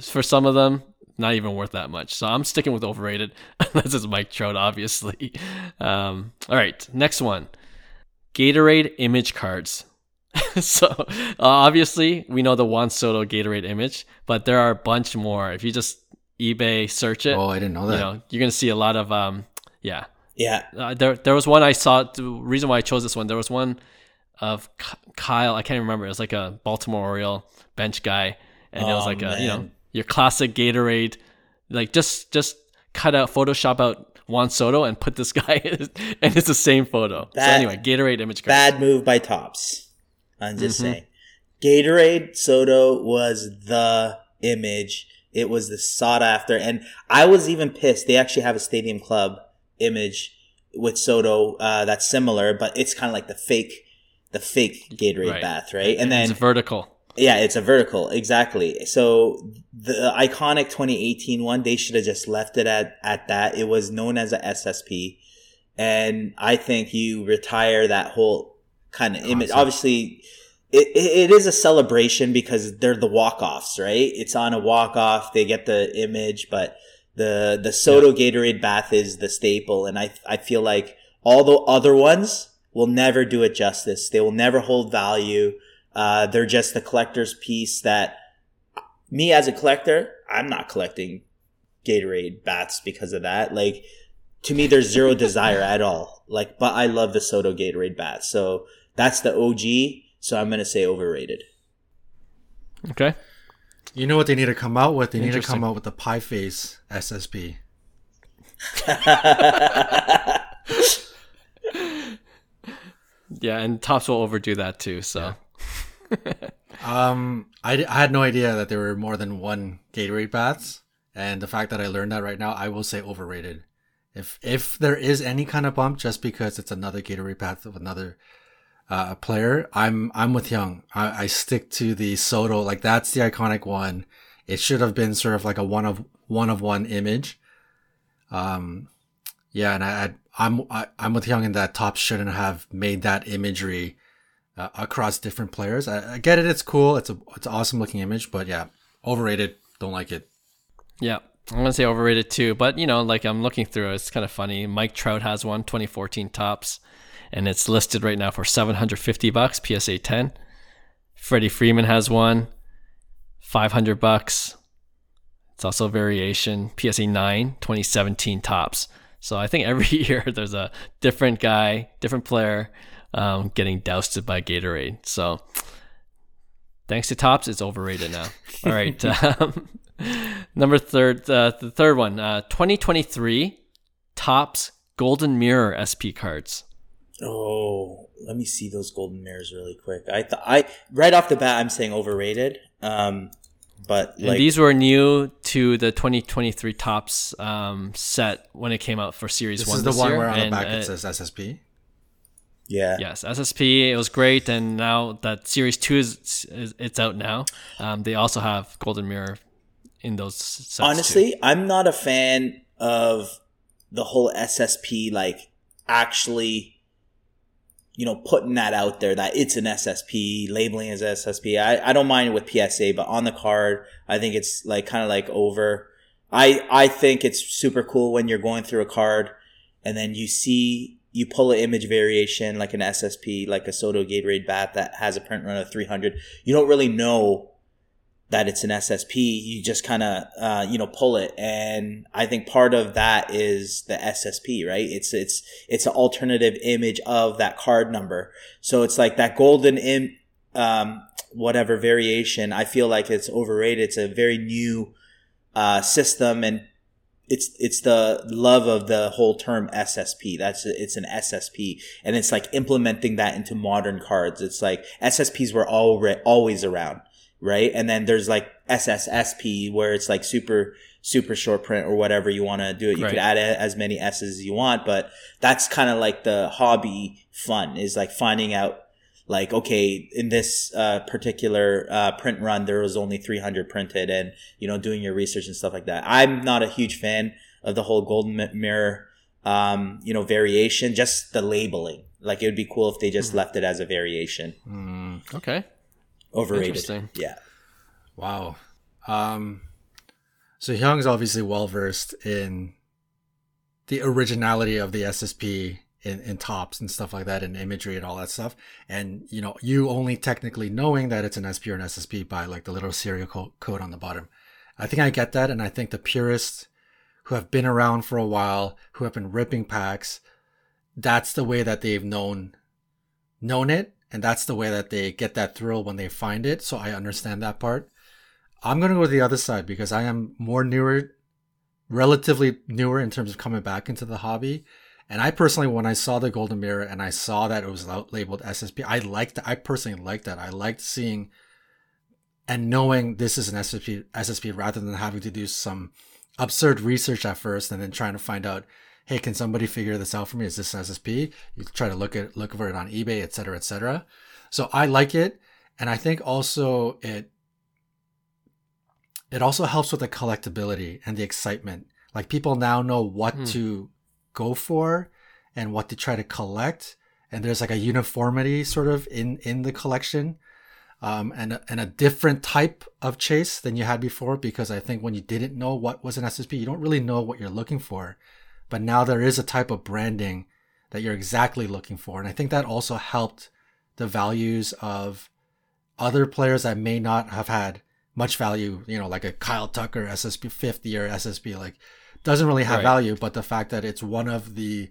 for some of them, not even worth that much. So I'm sticking with overrated. This is Mike Trout, obviously. Um, all right, next one: Gatorade image cards. so uh, obviously we know the Juan Soto Gatorade image, but there are a bunch more. If you just eBay search it, oh, I didn't know that. You know, you're gonna see a lot of um, yeah. Yeah, uh, there there was one I saw. The reason why I chose this one, there was one of Kyle. I can't remember. It was like a Baltimore Oriole bench guy, and oh, it was like man. a you know your classic Gatorade, like just just cut out Photoshop out Juan Soto and put this guy, in, and it's the same photo. Bad, so anyway, Gatorade image cards. Bad move by Topps. I'm just mm-hmm. saying, Gatorade Soto was the image. It was the sought after, and I was even pissed. They actually have a Stadium Club image with Soto uh, that's similar, but it's kind of like the fake, the fake Gatorade right. bath, right? And then it's a vertical. Yeah, it's a vertical, exactly. So the iconic twenty eighteen one, they should have just left it at at that. It was known as a S S P, and I think you retire that whole kind of image. Obviously, it it is a celebration because they're the walk offs, right? It's on a walk off. They get the image, but. The the Soto yeah. Gatorade bath is the staple, and I I feel like all the other ones will never do it justice. They will never hold value. Uh, they're just the collector's piece that me as a collector, I'm not collecting Gatorade baths because of that. Like, to me, there's zero desire at all. Like, but I love the Soto Gatorade bath. So that's the O G. So I'm going to say overrated. Okay. You know what they need to come out with? They need to come out with the pie face S S P. yeah, and Topps will overdo that too. So, yeah. um, I, I had no idea that there were more than one Gatorade baths, and the fact that I learned that right now, I will say overrated. If if there is any kind of bump, just because it's another Gatorade path of another uh, player, I'm I'm with Young. I, I stick to the Soto. Like, that's the iconic one. It should have been sort of like a one of one of one image. Um, yeah, and I, I I'm I, I'm with Young in that Topps shouldn't have made that imagery uh, across different players. I, I get it. It's cool. It's a it's an awesome looking image, but yeah, overrated. Don't like it. Yeah. I'm going to say overrated too, but you know, like I'm looking through it, it's kind of funny. Mike Trout has one, twenty fourteen Topps, and it's listed right now for seven hundred fifty bucks, P S A ten. Freddie Freeman has one, five hundred bucks. It's also a variation, P S A nine, twenty seventeen Topps. So I think every year there's a different guy, different player um, getting doused by Gatorade. So thanks to Topps, it's overrated now. All right. Um, Number third, uh, the third one, uh, twenty twenty-three Topps Golden Mirror S P cards. Oh, let me see those Golden Mirrors really quick. I, th- I right off the bat, I'm saying overrated. Um, but like- and these were new to the twenty twenty-three Topps um, set when it came out for Series this One. Is this is the one year, where on and, the back uh, it says S S P. Yeah. Yes, S S P. It was great, and now that Series Two is, is it's out now. Um, they also have Golden Mirror in those sets honestly too. I'm not a fan of the whole S S P, like actually, you know, putting that out there that it's an S S P, labeling as S S P. I, I don't mind it with P S A, but on the card, I think it's like kind of like over. I, I think it's super cool when you're going through a card and then you see, you pull an image variation, like an S S P, like a Soto Gatorade bat that has a print run of three hundred. You don't really know that it's an S S P, you just kind of, uh, you know, pull it. And I think part of that is the S S P, right? It's, it's, it's an alternative image of that card number. So it's like that golden, im- um, whatever variation. I feel like it's overrated. It's a very new, uh, system. And it's, it's the love of the whole term S S P. That's, it's an S S P. And it's like implementing that into modern cards. It's like S S Ps were all re- always around. Right. And then there's like S S S P where it's like super, super short print or whatever you want to do it. You right. could add as many S's as you want, but that's kind of like the hobby fun is like finding out like, okay, in this uh, particular uh, print run, there was only three hundred printed and, you know, doing your research and stuff like that. I'm not a huge fan of the whole Golden Mirror, um, you know, variation, just the labeling. Like it would be cool if they just mm. left it as a variation. Mm. Okay. Overrated. Yeah. Wow. Um, so Hyung's obviously well versed in the originality of the S S P in, in Topps and stuff like that, and imagery and all that stuff. And you know, you only technically knowing that it's an S P or an S S P by like the little serial co- code on the bottom. I think I get that, and I think the purists who have been around for a while, who have been ripping packs, that's the way that they've known known it. And that's the way that they get that thrill when they find it. So I understand that part. I'm going to go to the other side because I am more newer, relatively newer in terms of coming back into the hobby. And I personally, when I saw the Golden Mirror and I saw that it was labeled S S P, I liked I personally liked that. I liked seeing and knowing this is an S S P, S S P rather than having to do some absurd research at first and then trying to find out, hey, can somebody figure this out for me? Is this an S S P? You try to look at look for it on eBay, et cetera, et cetera. So I like it. And I think also it it also helps with the collectability and the excitement. Like people now know what hmm. to go for and what to try to collect. And there's like a uniformity sort of in, in the collection um, and, and a different type of chase than you had before. Because I think when you didn't know what was an S S P, you don't really know what you're looking for. But now there is a type of branding that you're exactly looking for. And I think that also helped the values of other players that may not have had much value, you know, like a Kyle Tucker S S P fifty or S S P, like doesn't really have right. value. But the fact that it's one of the,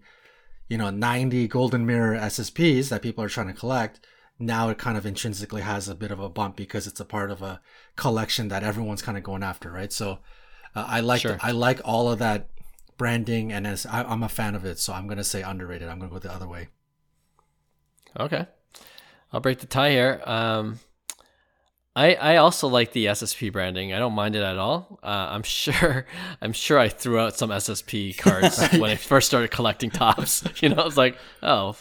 you know, ninety Golden Mirror S S Ps that people are trying to collect, now it kind of intrinsically has a bit of a bump because it's a part of a collection that everyone's kind of going after, right? So uh, I like sure. I like all of that branding, and as I, I'm a fan of it, so I'm gonna say underrated. I'm gonna go the other way. Okay, I'll break the tie here. Um, I, I also like the S S P branding. I don't mind it at all. Uh, I'm sure I'm sure I threw out some S S P cards when I first started collecting Topps. You know, I was like, oh,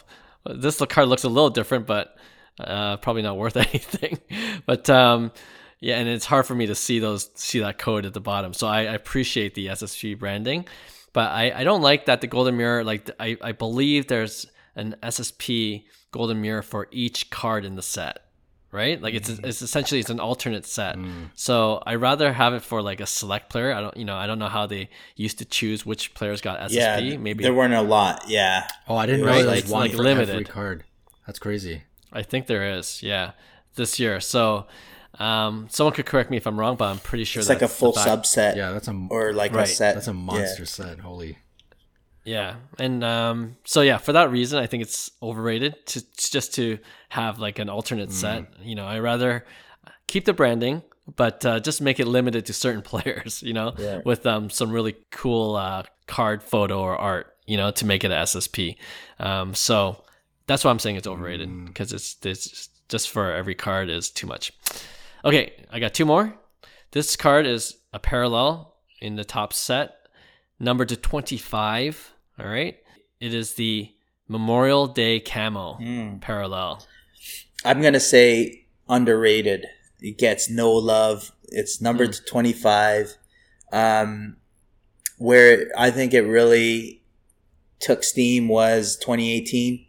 this card looks a little different, but uh, probably not worth anything. But um, yeah, and it's hard for me to see those see that code at the bottom. So I, I appreciate the S S P branding, but I, I don't like that the Golden Mirror. Like I, I believe there's an S S P Golden Mirror for each card in the set. Right, like it's it's essentially it's an alternate set. Mm. So I rather have it for like a select player. I don't, you know, I don't know how they used to choose which players got S S P. Yeah, maybe there weren't a lot. Yeah. Oh, I didn't realize right? Like, one like for limited every card. That's crazy. I think there is. Yeah, this year. So um, someone could correct me if I'm wrong, but I'm pretty sure it's that's like a full subset. Yeah, that's a or like right. a set. That's a monster yeah. set. Holy. Yeah, and um, so yeah, for that reason, I think it's overrated to, to just to have like an alternate mm. set. You know, I rather keep the branding, but uh, just make it limited to certain players. You know, yeah. with um, some really cool uh, card, photo, or art. You know, to make it an S S P. Um, so that's why I'm saying it's overrated because mm. it's it's just for every card is too much. Okay, I got two more. This card is a parallel in the top set. Numbered to twenty-five, all right? It is the Memorial Day Camo mm. parallel. I'm going to say underrated. It gets no love. It's numbered mm. to twenty-five. Um, where I think it really took steam was twenty eighteen,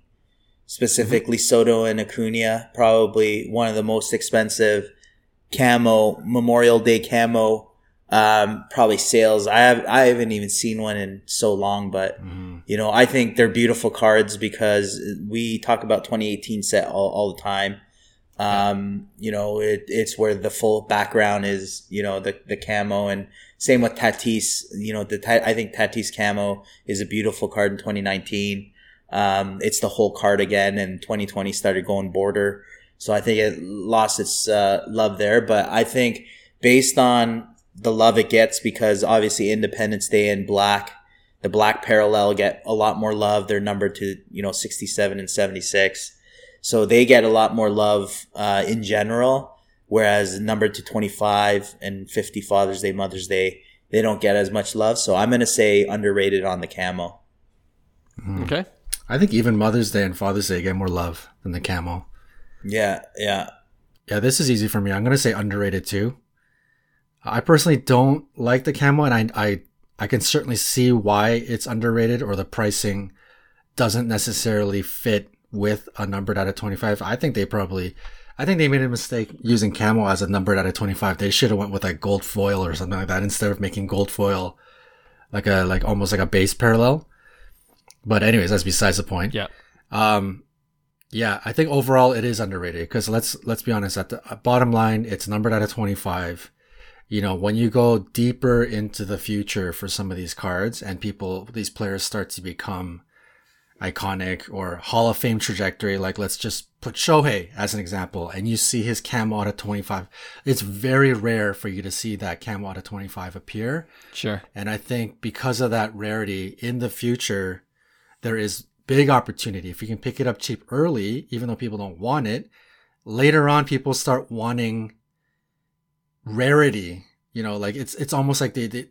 specifically mm-hmm. Soto and Acuna, probably one of the most expensive camo, Memorial Day camo. Um, probably sales. I have, I haven't even seen one in so long, but mm-hmm. you know, I think they're beautiful cards because we talk about twenty eighteen set all, all the time. Um, you know, it, it's where the full background is, you know, the, the camo, and same with Tatis, you know, the, I think Tatis camo is a beautiful card in twenty nineteen. Um, it's the whole card again, and twenty twenty started going border. So I think it lost its, uh, love there, but I think based on the love it gets, because obviously Independence Day and black, the black parallel get a lot more love. They're numbered to, you know, sixty-seven and seventy-six. So they get a lot more love, uh, in general, whereas numbered to twenty-five and fifty Father's Day, Mother's Day, they don't get as much love. So I'm going to say underrated on the camo. Mm-hmm. Okay. I think even Mother's Day and Father's Day get more love than the camo. Yeah. Yeah. Yeah. This is easy for me. I'm going to say underrated too. I personally don't like the camo, and I, I I can certainly see why it's underrated, or the pricing doesn't necessarily fit with a numbered out of twenty-five. I think they probably, I think they made a mistake using camo as a numbered out of twenty-five. They should have went with like gold foil or something like that instead of making gold foil like a like almost like a base parallel. But anyways, that's besides the point. Yeah. Um. Yeah, I think overall it is underrated because let's let's be honest. At the bottom line, it's numbered out of twenty-five. You know, when you go deeper into the future for some of these cards and people, these players start to become iconic or Hall of Fame trajectory, like let's just put Shohei as an example, and you see his camo out of twenty-five. It's very rare for you to see that camo out of twenty-five appear. Sure. And I think because of that rarity in the future, there is big opportunity. If you can pick it up cheap early, even though people don't want it, later on people start wanting rarity, you know, like it's it's almost like they, they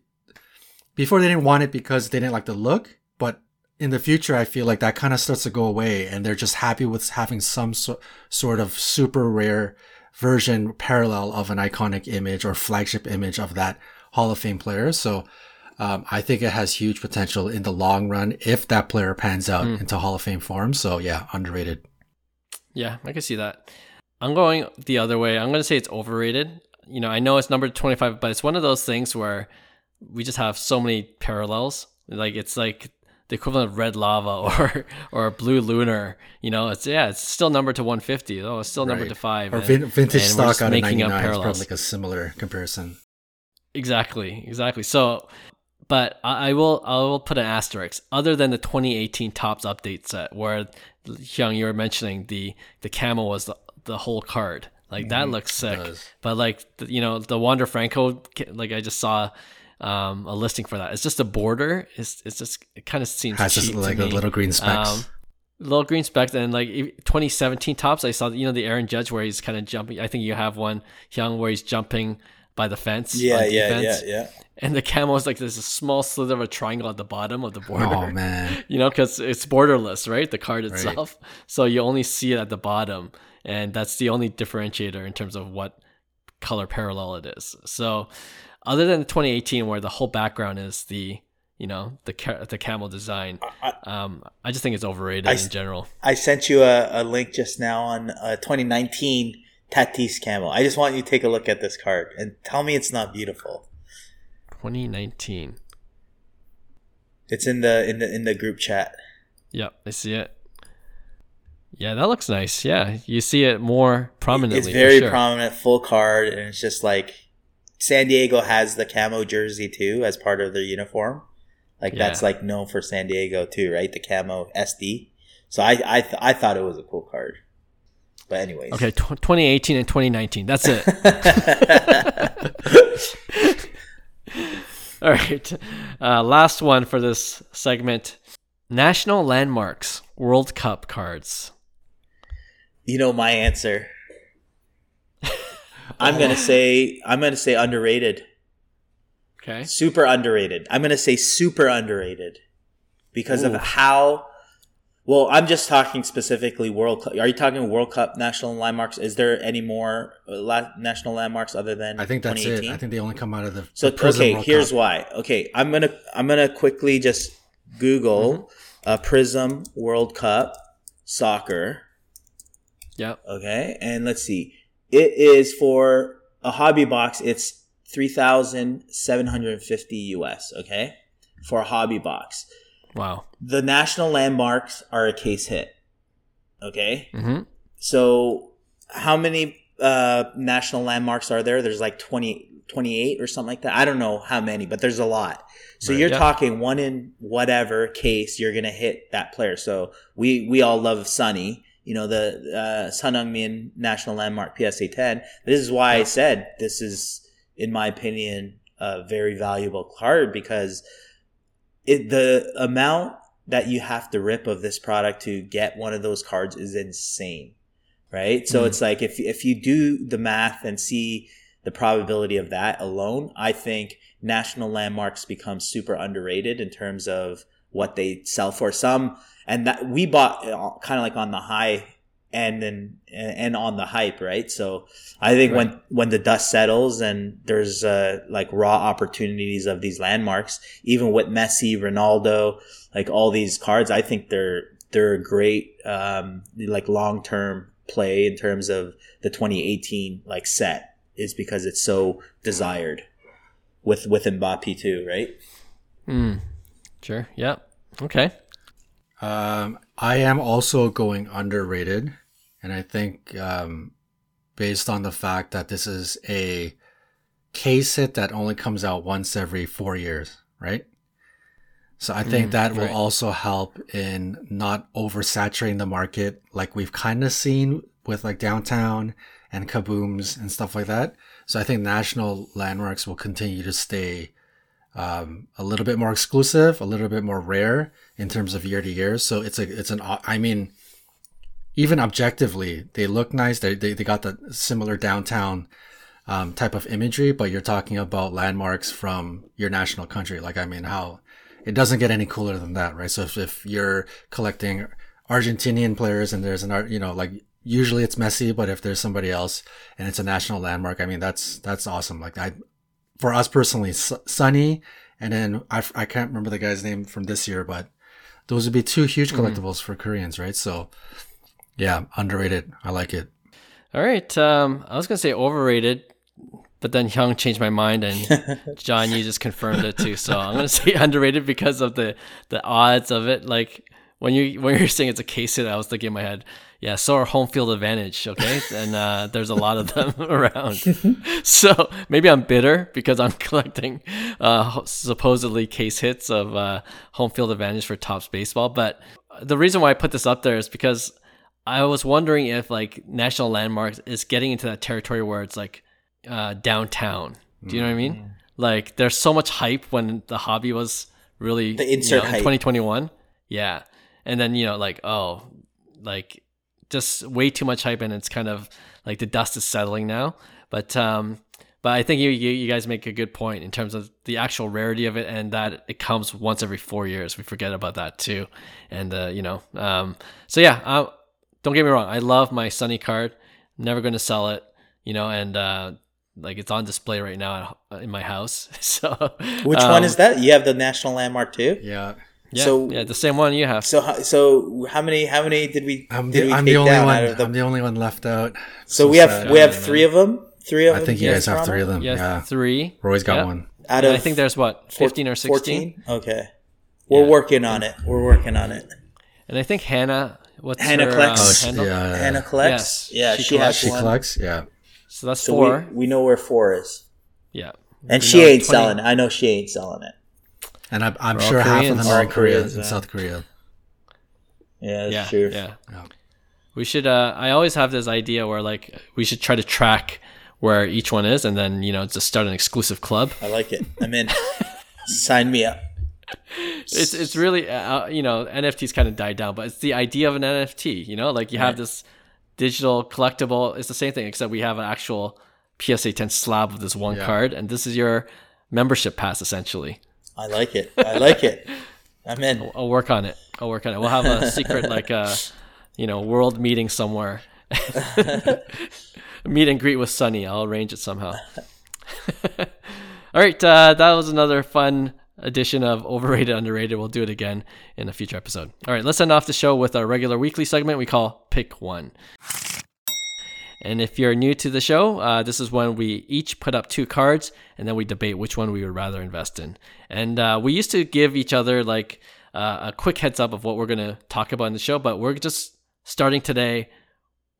before they didn't want it because they didn't like the look, but in the future I feel like that kind of starts to go away and they're just happy with having some so, sort of super rare version parallel of an iconic image or flagship image of that Hall of Fame player. So um, I think it has huge potential in the long run if that player pans out mm. into Hall of Fame form. So yeah, underrated. Yeah, I can see that. I'm going the other way. I'm going to say it's overrated. You know, I know it's numbered twenty-five, but it's one of those things where we just have so many parallels. Like it's like the equivalent of red lava or or blue lunar. You know, it's yeah, it's still numbered to one fifty. Oh, it's still numbered right. to five. Or and, vintage and stock out of ninety-nine is probably like a similar comparison. Exactly, exactly. So, but I, I will I will put an asterisk other than the twenty eighteen Topps update set where, Hyung, you were mentioning the the camo was the, the whole card. Like that mm, looks sick, but like, you know, the Wander Franco, like I just saw um, a listing for that. It's just a border. It's it's just, it kind of seems cheap to me. Has just like a little green specs. Um, Little green specs. And like twenty seventeen Topps, I saw, you know, the Aaron Judge where he's kind of jumping. I think you have one, Young, where he's jumping by the fence. Yeah, yeah, defense. yeah, yeah. And the camo is like there's a small sliver of a triangle at the bottom of the border. Oh, man. You know, because it's borderless, right? The card itself. Right. So you only see it at the bottom. And that's the only differentiator in terms of what color parallel it is. So other than twenty eighteen where the whole background is the... You know, the the camel design. Um, I just think it's overrated I, in general. I sent you a, a link just now on a twenty nineteen Tatis camel. I just want you to take a look at this card and tell me it's not beautiful. twenty nineteen It's in the in the in the group chat. Yep, I see it. Yeah, that looks nice. Yeah, you see it more prominently. It's very for sure. prominent, full card, and it's just like San Diego has the camo jersey too as part of their uniform. Like yeah. that's like known for San Diego too, right? The camo S D. So I I th- I thought it was a cool card. But anyways. Okay, t- twenty eighteen and twenty nineteen. That's it. All right. Uh, last one for this segment. National Landmarks World Cup cards. You know my answer. I'm going to say I'm going to say underrated. Okay. Super underrated. I'm going to say super underrated because Ooh. of how – well, I'm just talking specifically World Cup. Are you talking World Cup National Landmarks? Is there any more la- National Landmarks other than I think that's it. I think they only come out of the – So the Okay, World here's Cup. Why. Okay, I'm going to I'm gonna quickly just Google mm-hmm. uh, Prism World Cup Soccer. Yep. Okay, and let's see. It is for a hobby box. It's – three thousand seven hundred fifty U S, okay? For a hobby box. Wow. The National Landmarks are a case hit. Okay? Mm-hmm. So how many uh, National Landmarks are there? There's like twenty, twenty-eight or something like that. I don't know how many, but there's a lot. So right, you're yeah. talking one in whatever case you're going to hit that player. So we, we all love Sonny. You know, the uh, Sun Heung-min National Landmark P S A ten. This is why yeah. I said this is... in my opinion, a very valuable card because it, the amount that you have to rip of this product to get one of those cards is insane, right? So mm-hmm. it's like if if you do the math and see the probability of that alone, I think National Landmarks become super underrated in terms of what they sell for. Some, and that we bought kind of like on the high and then and on the hype, right? So I think right. when when the dust settles and there's uh, like raw opportunities of these landmarks, even with Messi, Ronaldo, like all these cards, I think they're they're a great um, like long term play in terms of the twenty eighteen like set is because it's so desired with with Mbappe too, right? Mm. Sure. Yeah. Okay. Um, I am also going underrated, and I think um, based on the fact that this is a case hit that only comes out once every four years, right? So I think mm, that right. will also help in not oversaturating the market like we've kind of seen with like Downtown and Kabooms and stuff like that. So I think National Landmarks will continue to stay um, a little bit more exclusive, a little bit more rare in terms of year to year. So it's a, it's an, I mean, even objectively, they look nice. They, they, they got the similar downtown, um, type of imagery, but you're talking about landmarks from your national country. Like, I mean, how it doesn't get any cooler than that, right? So if, if you're collecting Argentinian players and there's an art, you know, like usually it's Messi, but if there's somebody else and it's a national landmark, I mean, that's, that's awesome. Like I, for us personally, Sonny, and then I, I can't remember the guy's name from this year, but those would be two huge collectibles mm. for Koreans, right? So, yeah, underrated. I like it. All right. Um, I was going to say overrated, but then Hyung changed my mind, and John, you just confirmed it too. So I'm going to say underrated because of the, the odds of it. Like when, you, when you're saying it's a case hit, I was thinking in my head, yeah, so our home field advantage, okay? And uh, there's a lot of them around. So maybe I'm bitter because I'm collecting uh, supposedly case hits of uh, home field advantage for Topps baseball. But the reason why I put this up there is because I was wondering if like National Landmarks is getting into that territory where it's like uh, downtown. Do you know what I mean? Yeah. Like there's so much hype when the hobby was really the insert you know, in hype. twenty twenty-one. Yeah. And then, you know, like, oh, like just way too much hype, and it's kind of like the dust is settling now. But um, but I think you, you you guys make a good point in terms of the actual rarity of it, and that it comes once every four years. We forget about that too. And, uh, you know, um, so yeah, uh, don't get me wrong. I love my Sunny card. Never going to sell it, you know, and uh, like it's on display right now in my house. So which um, one is that? You have the National Landmark too? Yeah. Yeah, so, yeah, the same one you have. So, so how many? How many did we? I'm the, did we I'm take the only down one. The, I'm the only one left out. So, so we have sad. we have three of them. Three of I them. I think you guys have three of them. Yeah, yeah. three. Roy's got yeah. one. Out of I think there's what fifteen or sixteen. Okay, we're yeah. working on it. We're working on it. And I think Hannah. What's Hannah her, collects? Uh, yeah. Hannah collects. Yes. Yeah, she, she collects. Has she one. collects. Yeah. So that's so four. We, we know where four is. Yeah. And we she ain't twenty selling. I know she ain't selling it. And I'm, I'm sure half of them are in Korea, in South Korea. Yeah, that's yeah, true. Yeah. yeah. We should, uh, I always have this idea where, like, we should try to track where each one is and then, you know, just start an exclusive club. I like it. I'm in. Sign me up. It's it's really, uh, you know, N F Ts kind of died down, but it's the idea of an N F T, you know? Like, you right. have this digital collectible. It's the same thing, except we have an actual P S A ten slab of this one yeah. card, and this is your membership pass, essentially. I like it. I like it. I'm in. I'll, I'll work on it. I'll work on it. We'll have a secret, like, a, you know, world meeting somewhere. Meet and greet with Sunny. I'll arrange it somehow. All right. Uh, that was another fun edition of Overrated, Underrated. We'll do it again in a future episode. All right. Let's end off the show with our regular weekly segment we call Pick One. And if you're new to the show, uh, this is when we each put up two cards and then we debate which one we would rather invest in. And uh, we used to give each other like uh, a quick heads up of what we're going to talk about in the show, but we're just starting today.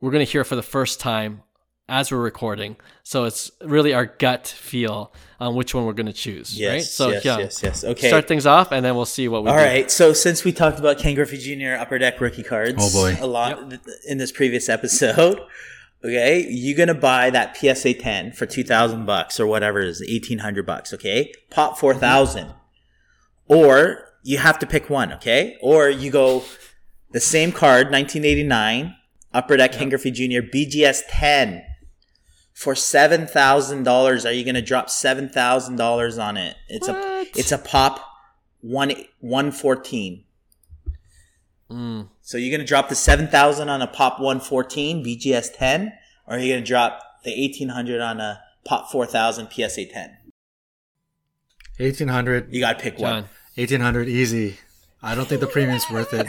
We're going to hear for the first time as we're recording. So it's really our gut feel on which one we're going to choose. Yes, right? So, yes, yeah, yes, yes. Okay. Start things off and then we'll see what we All do. All right. So since we talked about Ken Griffey Junior Upper Deck rookie cards oh boy. a lot yep. in this previous episode... Okay, you're gonna buy that P S A ten for two thousand bucks or whatever it is, eighteen hundred bucks. Okay, pop four thousand, or you have to pick one. Okay, or you go the same card, nineteen eighty nine, Upper Deck Ken Griffey Junior B G S ten for seven thousand dollars. Are you gonna drop seven thousand dollars on it? It's what? a it's a pop one one fourteen. Mm. So you're going to drop the seven thousand on a pop one fourteen B G S ten, or you're going to drop the eighteen hundred on a pop four thousand P S A ten? eighteen hundred. You got to pick John. one. eighteen hundred, easy. I don't think the premium's worth it.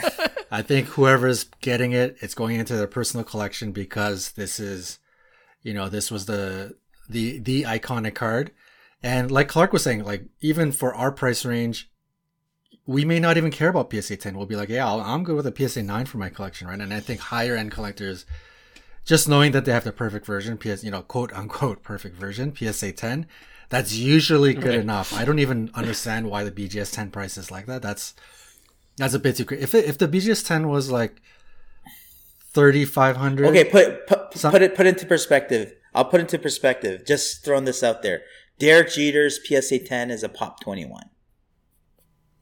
I think whoever's getting it, it's going into their personal collection because this is, you know, this was the the the iconic card. And like Clark was saying, like even for our price range, we may not even care about P S A ten. We'll be like, yeah, I'm good with a P S A nine for my collection, right? And I think higher-end collectors, just knowing that they have the perfect version, P S, you know, quote-unquote perfect version, P S A ten, that's usually good okay. enough. I don't even understand why the B G S ten price is like that. That's that's a bit too crazy. If it, if the B G S ten was like thirty-five hundred, okay, put put, some- put it put into perspective. I'll put into perspective. Just throwing this out there. Derek Jeter's P S A ten is a pop twenty-one.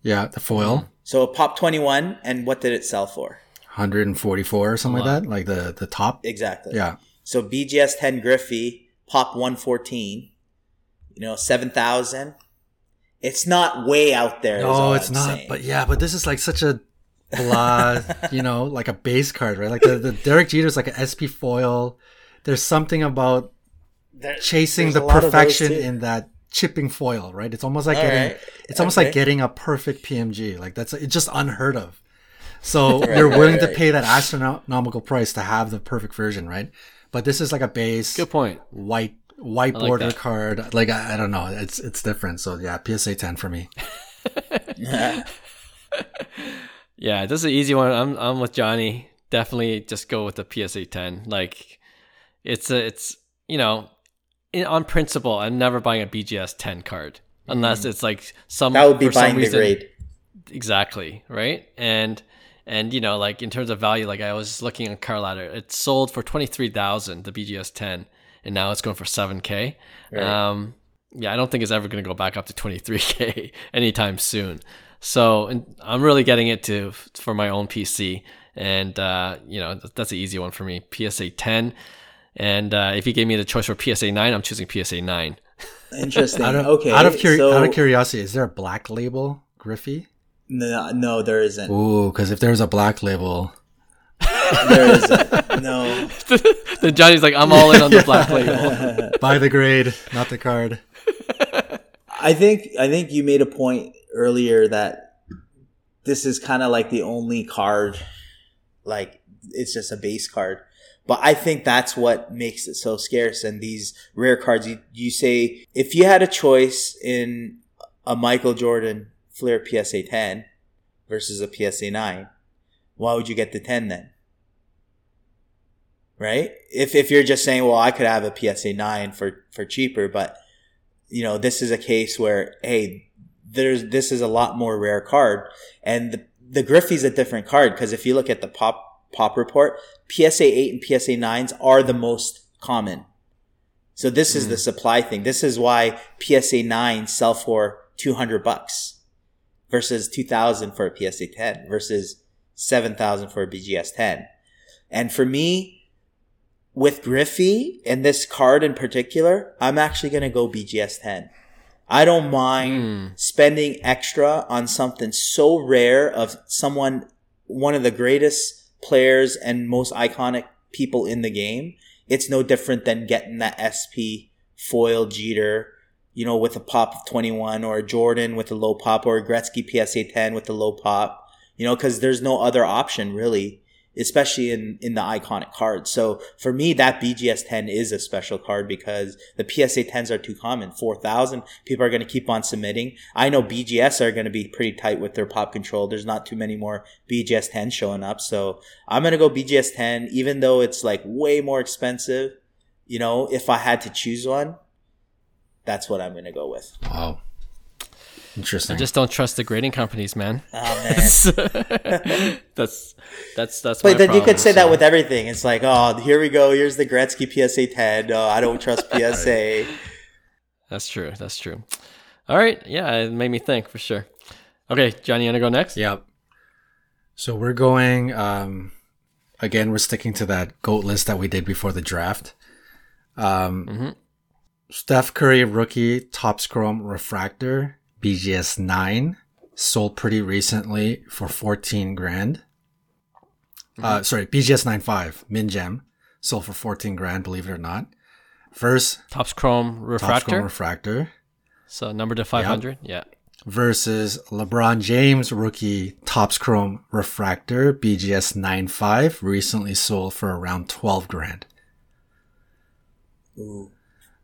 Yeah, the foil. So a pop twenty-one, and what did it sell for? one forty-four or something like that, like the, the top? Exactly. Yeah. So B G S ten Griffey, pop one fourteen, you know, seven thousand. It's not way out there. No, it's I'm not. Saying. But yeah, but this is like such a blah, you know, like a base card, right? Like the, the Derek Jeter's like an S P foil. There's something about there, chasing the perfection in that chipping foil, right? It's almost like All getting right. it's almost okay. like getting a perfect P M G. Like that's it's just unheard of. So right, you're willing right, right. to pay that astronomical price to have the perfect version, right? But this is like a base good point white white like border that. card. Like I, I don't know, it's it's different. So yeah, P S A ten for me. yeah. yeah, this is an easy one. I'm I'm with Johnny. Definitely just go with the P S A ten. Like it's a, it's you know. In, on principle, I'm never buying a B G S ten card unless it's like some that would be buying the grade. Exactly, right? And and you know, like in terms of value, like I was just looking on CardLadder, it sold for twenty-three thousand dollars the B G S ten, and now it's going for seven K. Right. Um, yeah, I don't think it's ever going to go back up to twenty-three K anytime soon. So and I'm really getting it to for my own P C, and uh, you know that's an easy one for me. P S A ten, and uh, if you gave me the choice for P S A nine, I'm choosing P S A nine. Interesting. out of, okay. Out of, curi- so, out of curiosity, is there a black label Griffey? No, no, there isn't. Ooh, because if there's a black label, there isn't. No. Then Johnny's like, I'm all in on the black label. Buy the grade, not the card. I think I think you made a point earlier that this is kind of like the only card, like it's just a base card. But I think that's what makes it so scarce. And these rare cards, you, you say, if you had a choice in a Michael Jordan Flair P S A ten versus a P S A nine, why would you get the ten then? Right? If if you're just saying, well, I could have a P S A nine for, for cheaper, but you know, this is a case where, hey, there's this is a lot more rare card. And the, the Griffey's a different card because if you look at the pop Pop report, P S A eight and P S A nines are the most common. So this mm. is the supply thing. This is why P S A nine sell for two hundred bucks versus two thousand for a P S A ten versus seven thousand for a B G S ten. And for me, with Griffey and this card in particular, I'm actually going to go B G S ten. I don't mind mm. spending extra on something so rare of someone, one of the greatest players and most iconic people in the game. It's no different than getting that S P foil Jeter, you know, with a pop of twenty-one, or a Jordan with a low pop, or a Gretzky P S A ten with a low pop, you know, because there's no other option really, especially in, in the iconic cards. So for me, that B G S ten is a special card because the P S A tens are too common. four thousand, people are going to keep on submitting. I know B G S are going to be pretty tight with their pop control. There's not too many more B G S tens showing up. So I'm going to go B G S ten, even though it's like way more expensive. You know, if I had to choose one, that's what I'm going to go with. Wow. Interesting. I just don't trust the grading companies, man. Oh man, that's that's that's. But my then problem, you could say so. That with everything. It's like, oh, here we go. Here's the Gretzky P S A ten. Oh, I don't trust P S A. That's true. That's true. All right. Yeah, it made me think for sure. Okay, Johnny, you want to go next? Yep. So we're going. Um, again, we're sticking to that GOAT list that we did before the draft. Um, mm-hmm. Steph Curry rookie Topps Chrome Refractor. B G S nine sold pretty recently for fourteen grand. Mm-hmm. Uh, sorry, B G S nine point five, Min Gem, sold for fourteen grand, believe it or not. Verse Topps Chrome Refractor. Topps Chrome Refractor. So number to five hundred, yep. Yeah. Versus LeBron James rookie Topps Chrome Refractor, B G S nine point five, recently sold for around twelve grand. Ooh.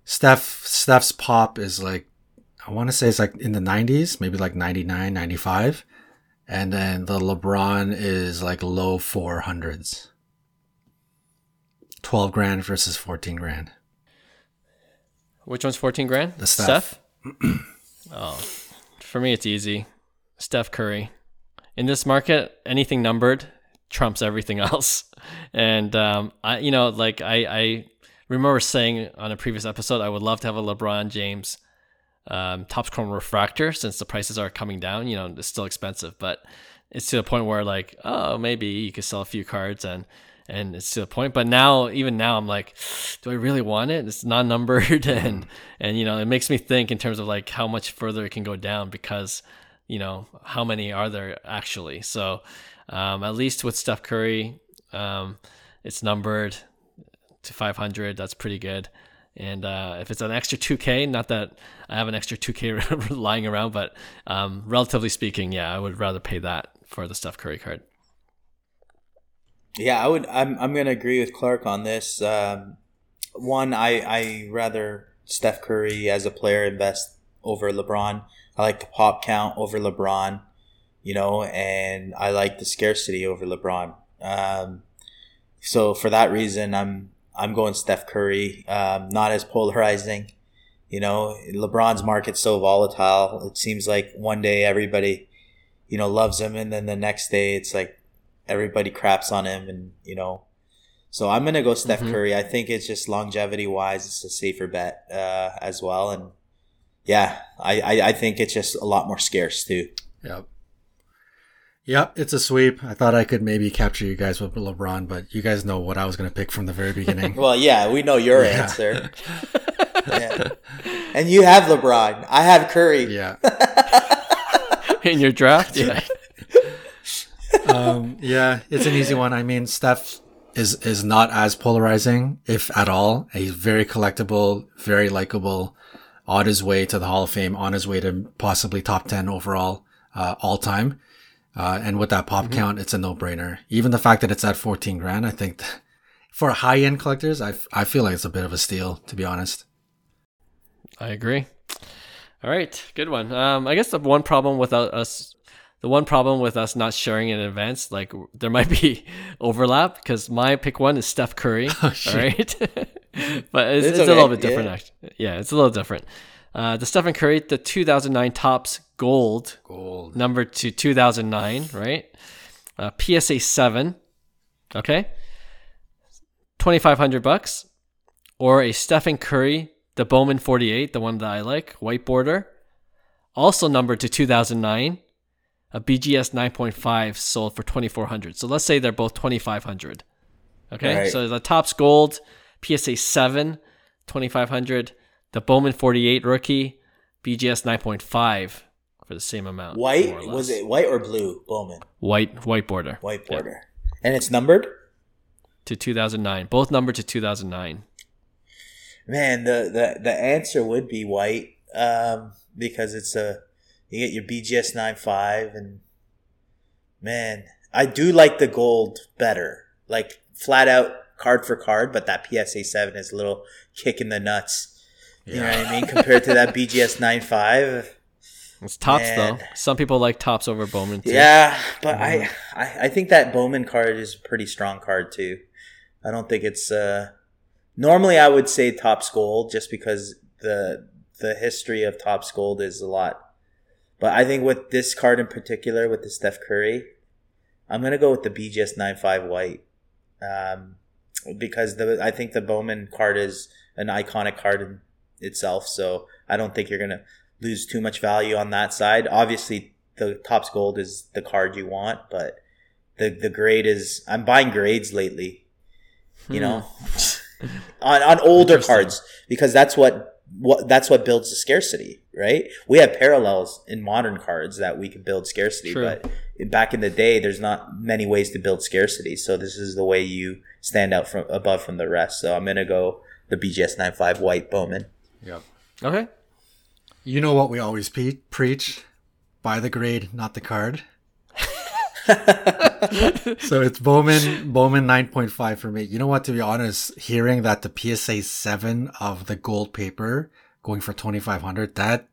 Steph, Steph's pop is like, I want to say it's like in the nineties, maybe like ninety-nine, ninety-five. And then the LeBron is like low four hundreds. twelve grand versus fourteen grand. Which one's fourteen grand? The Steph. Steph? Oh, for me, it's easy. Steph Curry. In this market, anything numbered trumps everything else. And, um, I, you know, like I, I remember saying on a previous episode, I would love to have a LeBron James Um, Topps Chrome Refractor, since the prices are coming down. You know, it's still expensive, but it's to the point where like, oh, maybe you could sell a few cards and and it's to the point. But now, even now, I'm like, do I really want it? It's non-numbered, and and you know, it makes me think in terms of like how much further it can go down, because you know, how many are there actually? So um, at least with Steph Curry, um, it's numbered to five hundred. That's pretty good. And uh, if it's an extra two K, not that I have an extra two K lying around, but um, relatively speaking, yeah, I would rather pay that for the Steph Curry card. Yeah, I would. I'm I'm gonna agree with Clark on this. Um, one, I I rather Steph Curry as a player invest over LeBron. I like the pop count over LeBron, you know, and I like the scarcity over LeBron. Um, so for that reason, I'm. I'm going Steph Curry, um, not as polarizing. You know, LeBron's market's so volatile. It seems like one day everybody, you know, loves him, and then the next day it's like everybody craps on him, and, you know. So I'm going to go Steph mm-hmm. Curry. I think it's just longevity-wise, it's a safer bet uh, as well. And, yeah, I, I, I think it's just a lot more scarce too. Yep. Yep, it's a sweep. I thought I could maybe capture you guys with LeBron, but you guys know what I was going to pick from the very beginning. Well, yeah, we know your yeah. answer. Yeah. And you have LeBron. I have Curry. Yeah. In your draft? Yeah. um, yeah, it's an easy one. I mean, Steph is, is not as polarizing, if at all. He's very collectible, very likable, on his way to the Hall of Fame, on his way to possibly top ten overall uh, all time. Uh, and with that pop mm-hmm. count, it's a no-brainer. Even the fact that it's at fourteen grand, I think for high-end collectors, I, f- I feel like it's a bit of a steal, to be honest. I agree. All right, good one. Um, I guess the one problem without us, the one problem with us not sharing in advance, like there might be overlap because my pick one is Steph Curry. Oh, all right, but it's, it's, it's okay. a little bit different. Yeah, actually. yeah it's a little different. Uh, the Stephen Curry, the two thousand nine Topps Gold, Gold. number to two thousand nine, right? Uh, P S A seven, okay? twenty-five hundred bucks, or a Stephen Curry, the Bowman forty-eight, the one that I like, white border, also numbered to two thousand nine, a B G S nine point five sold for twenty-four hundred. So let's say they're both twenty-five hundred, okay? Right. So the Topps Gold, P S A seven, twenty-five hundred. The Bowman forty-eight rookie, B G S nine point five for the same amount. White? Was it white or blue, Bowman? White, white border. White border. Yep. And it's numbered? To two thousand nine. Both numbered to two thousand nine. Man, the, the, the answer would be white um, because it's a – you get your B G S nine point five and, man, I do like the gold better. Like flat out card for card, but that P S A seven is a little kick in the nuts. Yeah. You know what I mean? Compared to that B G S nine point five. It's Topps, man. Though. Some people like Topps over Bowman, too. Yeah, but mm. I, I I think that Bowman card is a pretty strong card, too. I don't think it's... Uh, normally, I would say Topps Gold just because the the history of Topps Gold is a lot. But I think with this card in particular, with the Steph Curry, I'm going to go with the B G S nine point five white um, because the I think the Bowman card is an iconic card in itself, so I don't think you're gonna lose too much value on that side. Obviously the Topps Gold is the card you want, but the the grade is I'm buying grades lately, you hmm. know on on older cards, because that's what what that's what builds the scarcity, right? We have parallels in modern cards that we can build scarcity. True. But back in the day there's not many ways to build scarcity, so this is the way you stand out from above from the rest. So I'm gonna go the B G S nine point five white Bowman. Yep. Okay. You know what we always pe- preach? Buy the grade, not the card. So it's Bowman Bowman nine point five for me. You know what? To be honest, hearing that the P S A seven of the gold paper going for twenty-five hundred dollars, that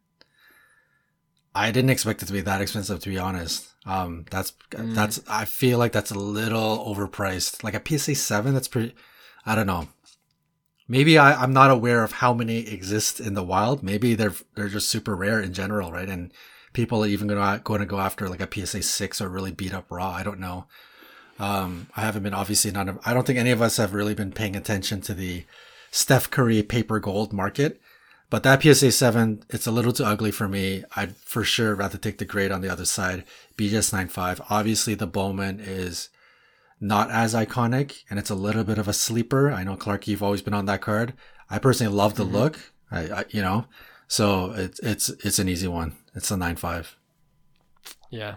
I didn't expect it to be that expensive, to be honest. Um, that's mm. that's. I feel like that's a little overpriced. Like a P S A seven, that's pretty... I don't know. Maybe I, I'm not aware of how many exist in the wild. Maybe they're they're just super rare in general, right? And people are even gonna gonna go after like a P S A six or really beat up raw. I don't know. Um, I haven't been obviously none of. I don't think any of us have really been paying attention to the Steph Curry paper gold market. But that P S A seven, it's a little too ugly for me. I'd for sure rather take the grade on the other side. B G S nine point five. Obviously, the Bowman is not as iconic, and it's a little bit of a sleeper. I know, Clark, you've always been on that card. I personally love the mm-hmm. look, I, I, you know, so it's it's it's an easy one. It's a nine point five. Yeah.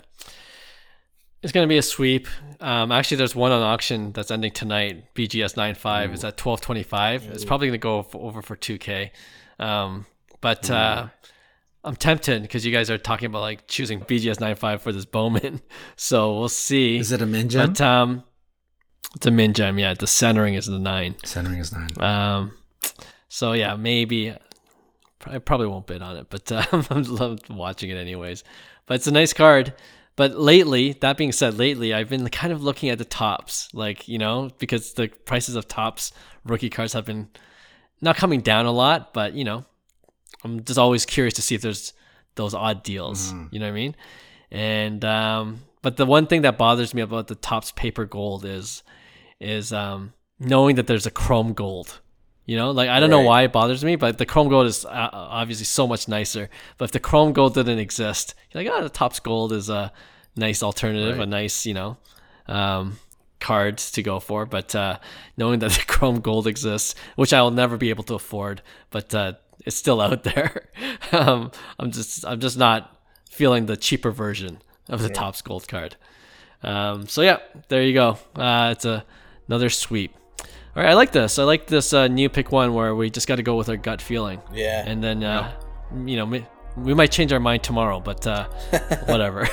It's going to be a sweep. Um, actually, there's one on auction that's ending tonight. B G S nine point five is at twelve twenty-five. Ooh. It's probably going to go for, over for two K. Um, but... Uh, I'm tempted because you guys are talking about like choosing B G S nine point five for this Bowman. So we'll see. Is it a min gem? But, um, it's a min gem, yeah. The centering is the nine. Centering is nine. Um, so yeah, maybe. I probably won't bid on it, but uh, I'm loved watching it anyways. But it's a nice card. But lately, that being said, lately, I've been kind of looking at the Topps, like, you know, because the prices of Topps rookie cards have been not coming down a lot, but, you know, I'm just always curious to see if there's those odd deals. Mm. You know what I mean? And um, but the one thing that bothers me about the Topps paper gold is is um, knowing that there's a chrome gold. You know, like I don't right. know why it bothers me, but the chrome gold is uh, obviously so much nicer. But if the chrome gold didn't exist, you're like, oh, the Topps gold is a uh, nice alternative, right. a nice, you know, um, cards to go for. But uh, knowing that the Chrome Gold exists, which I will never be able to afford, but uh, it's still out there. um, I'm just, I'm just not feeling the cheaper version of the yeah. Topps Gold card. Um, so yeah, there you go. Uh, it's a, another sweep. All right, I like this. I like this uh, new pick one where we just got to go with our gut feeling. Yeah. And then, uh, yeah. you know, we, we might change our mind tomorrow, but uh, whatever.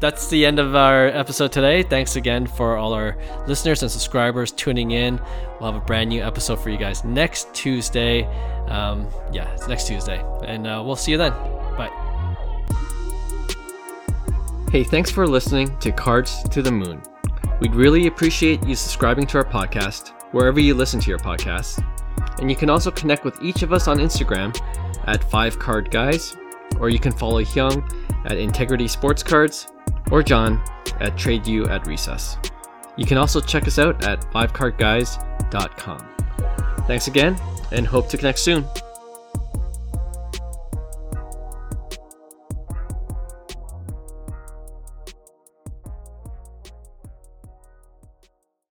That's the end of our episode today. Thanks again for all our listeners and subscribers tuning in. We'll have a brand new episode for you guys next Tuesday. Um, yeah, it's next Tuesday. And uh, we'll see you then. Bye. Hey, thanks for listening to Cards to the Moon. We'd really appreciate you subscribing to our podcast wherever you listen to your podcasts. And you can also connect with each of us on Instagram at Five Card Guys, or you can follow Hyung at Integrity Sports Cards, or John at Trade You at Recess. You can also check us out at Five Card Guys dot com. Thanks again, and hope to connect soon.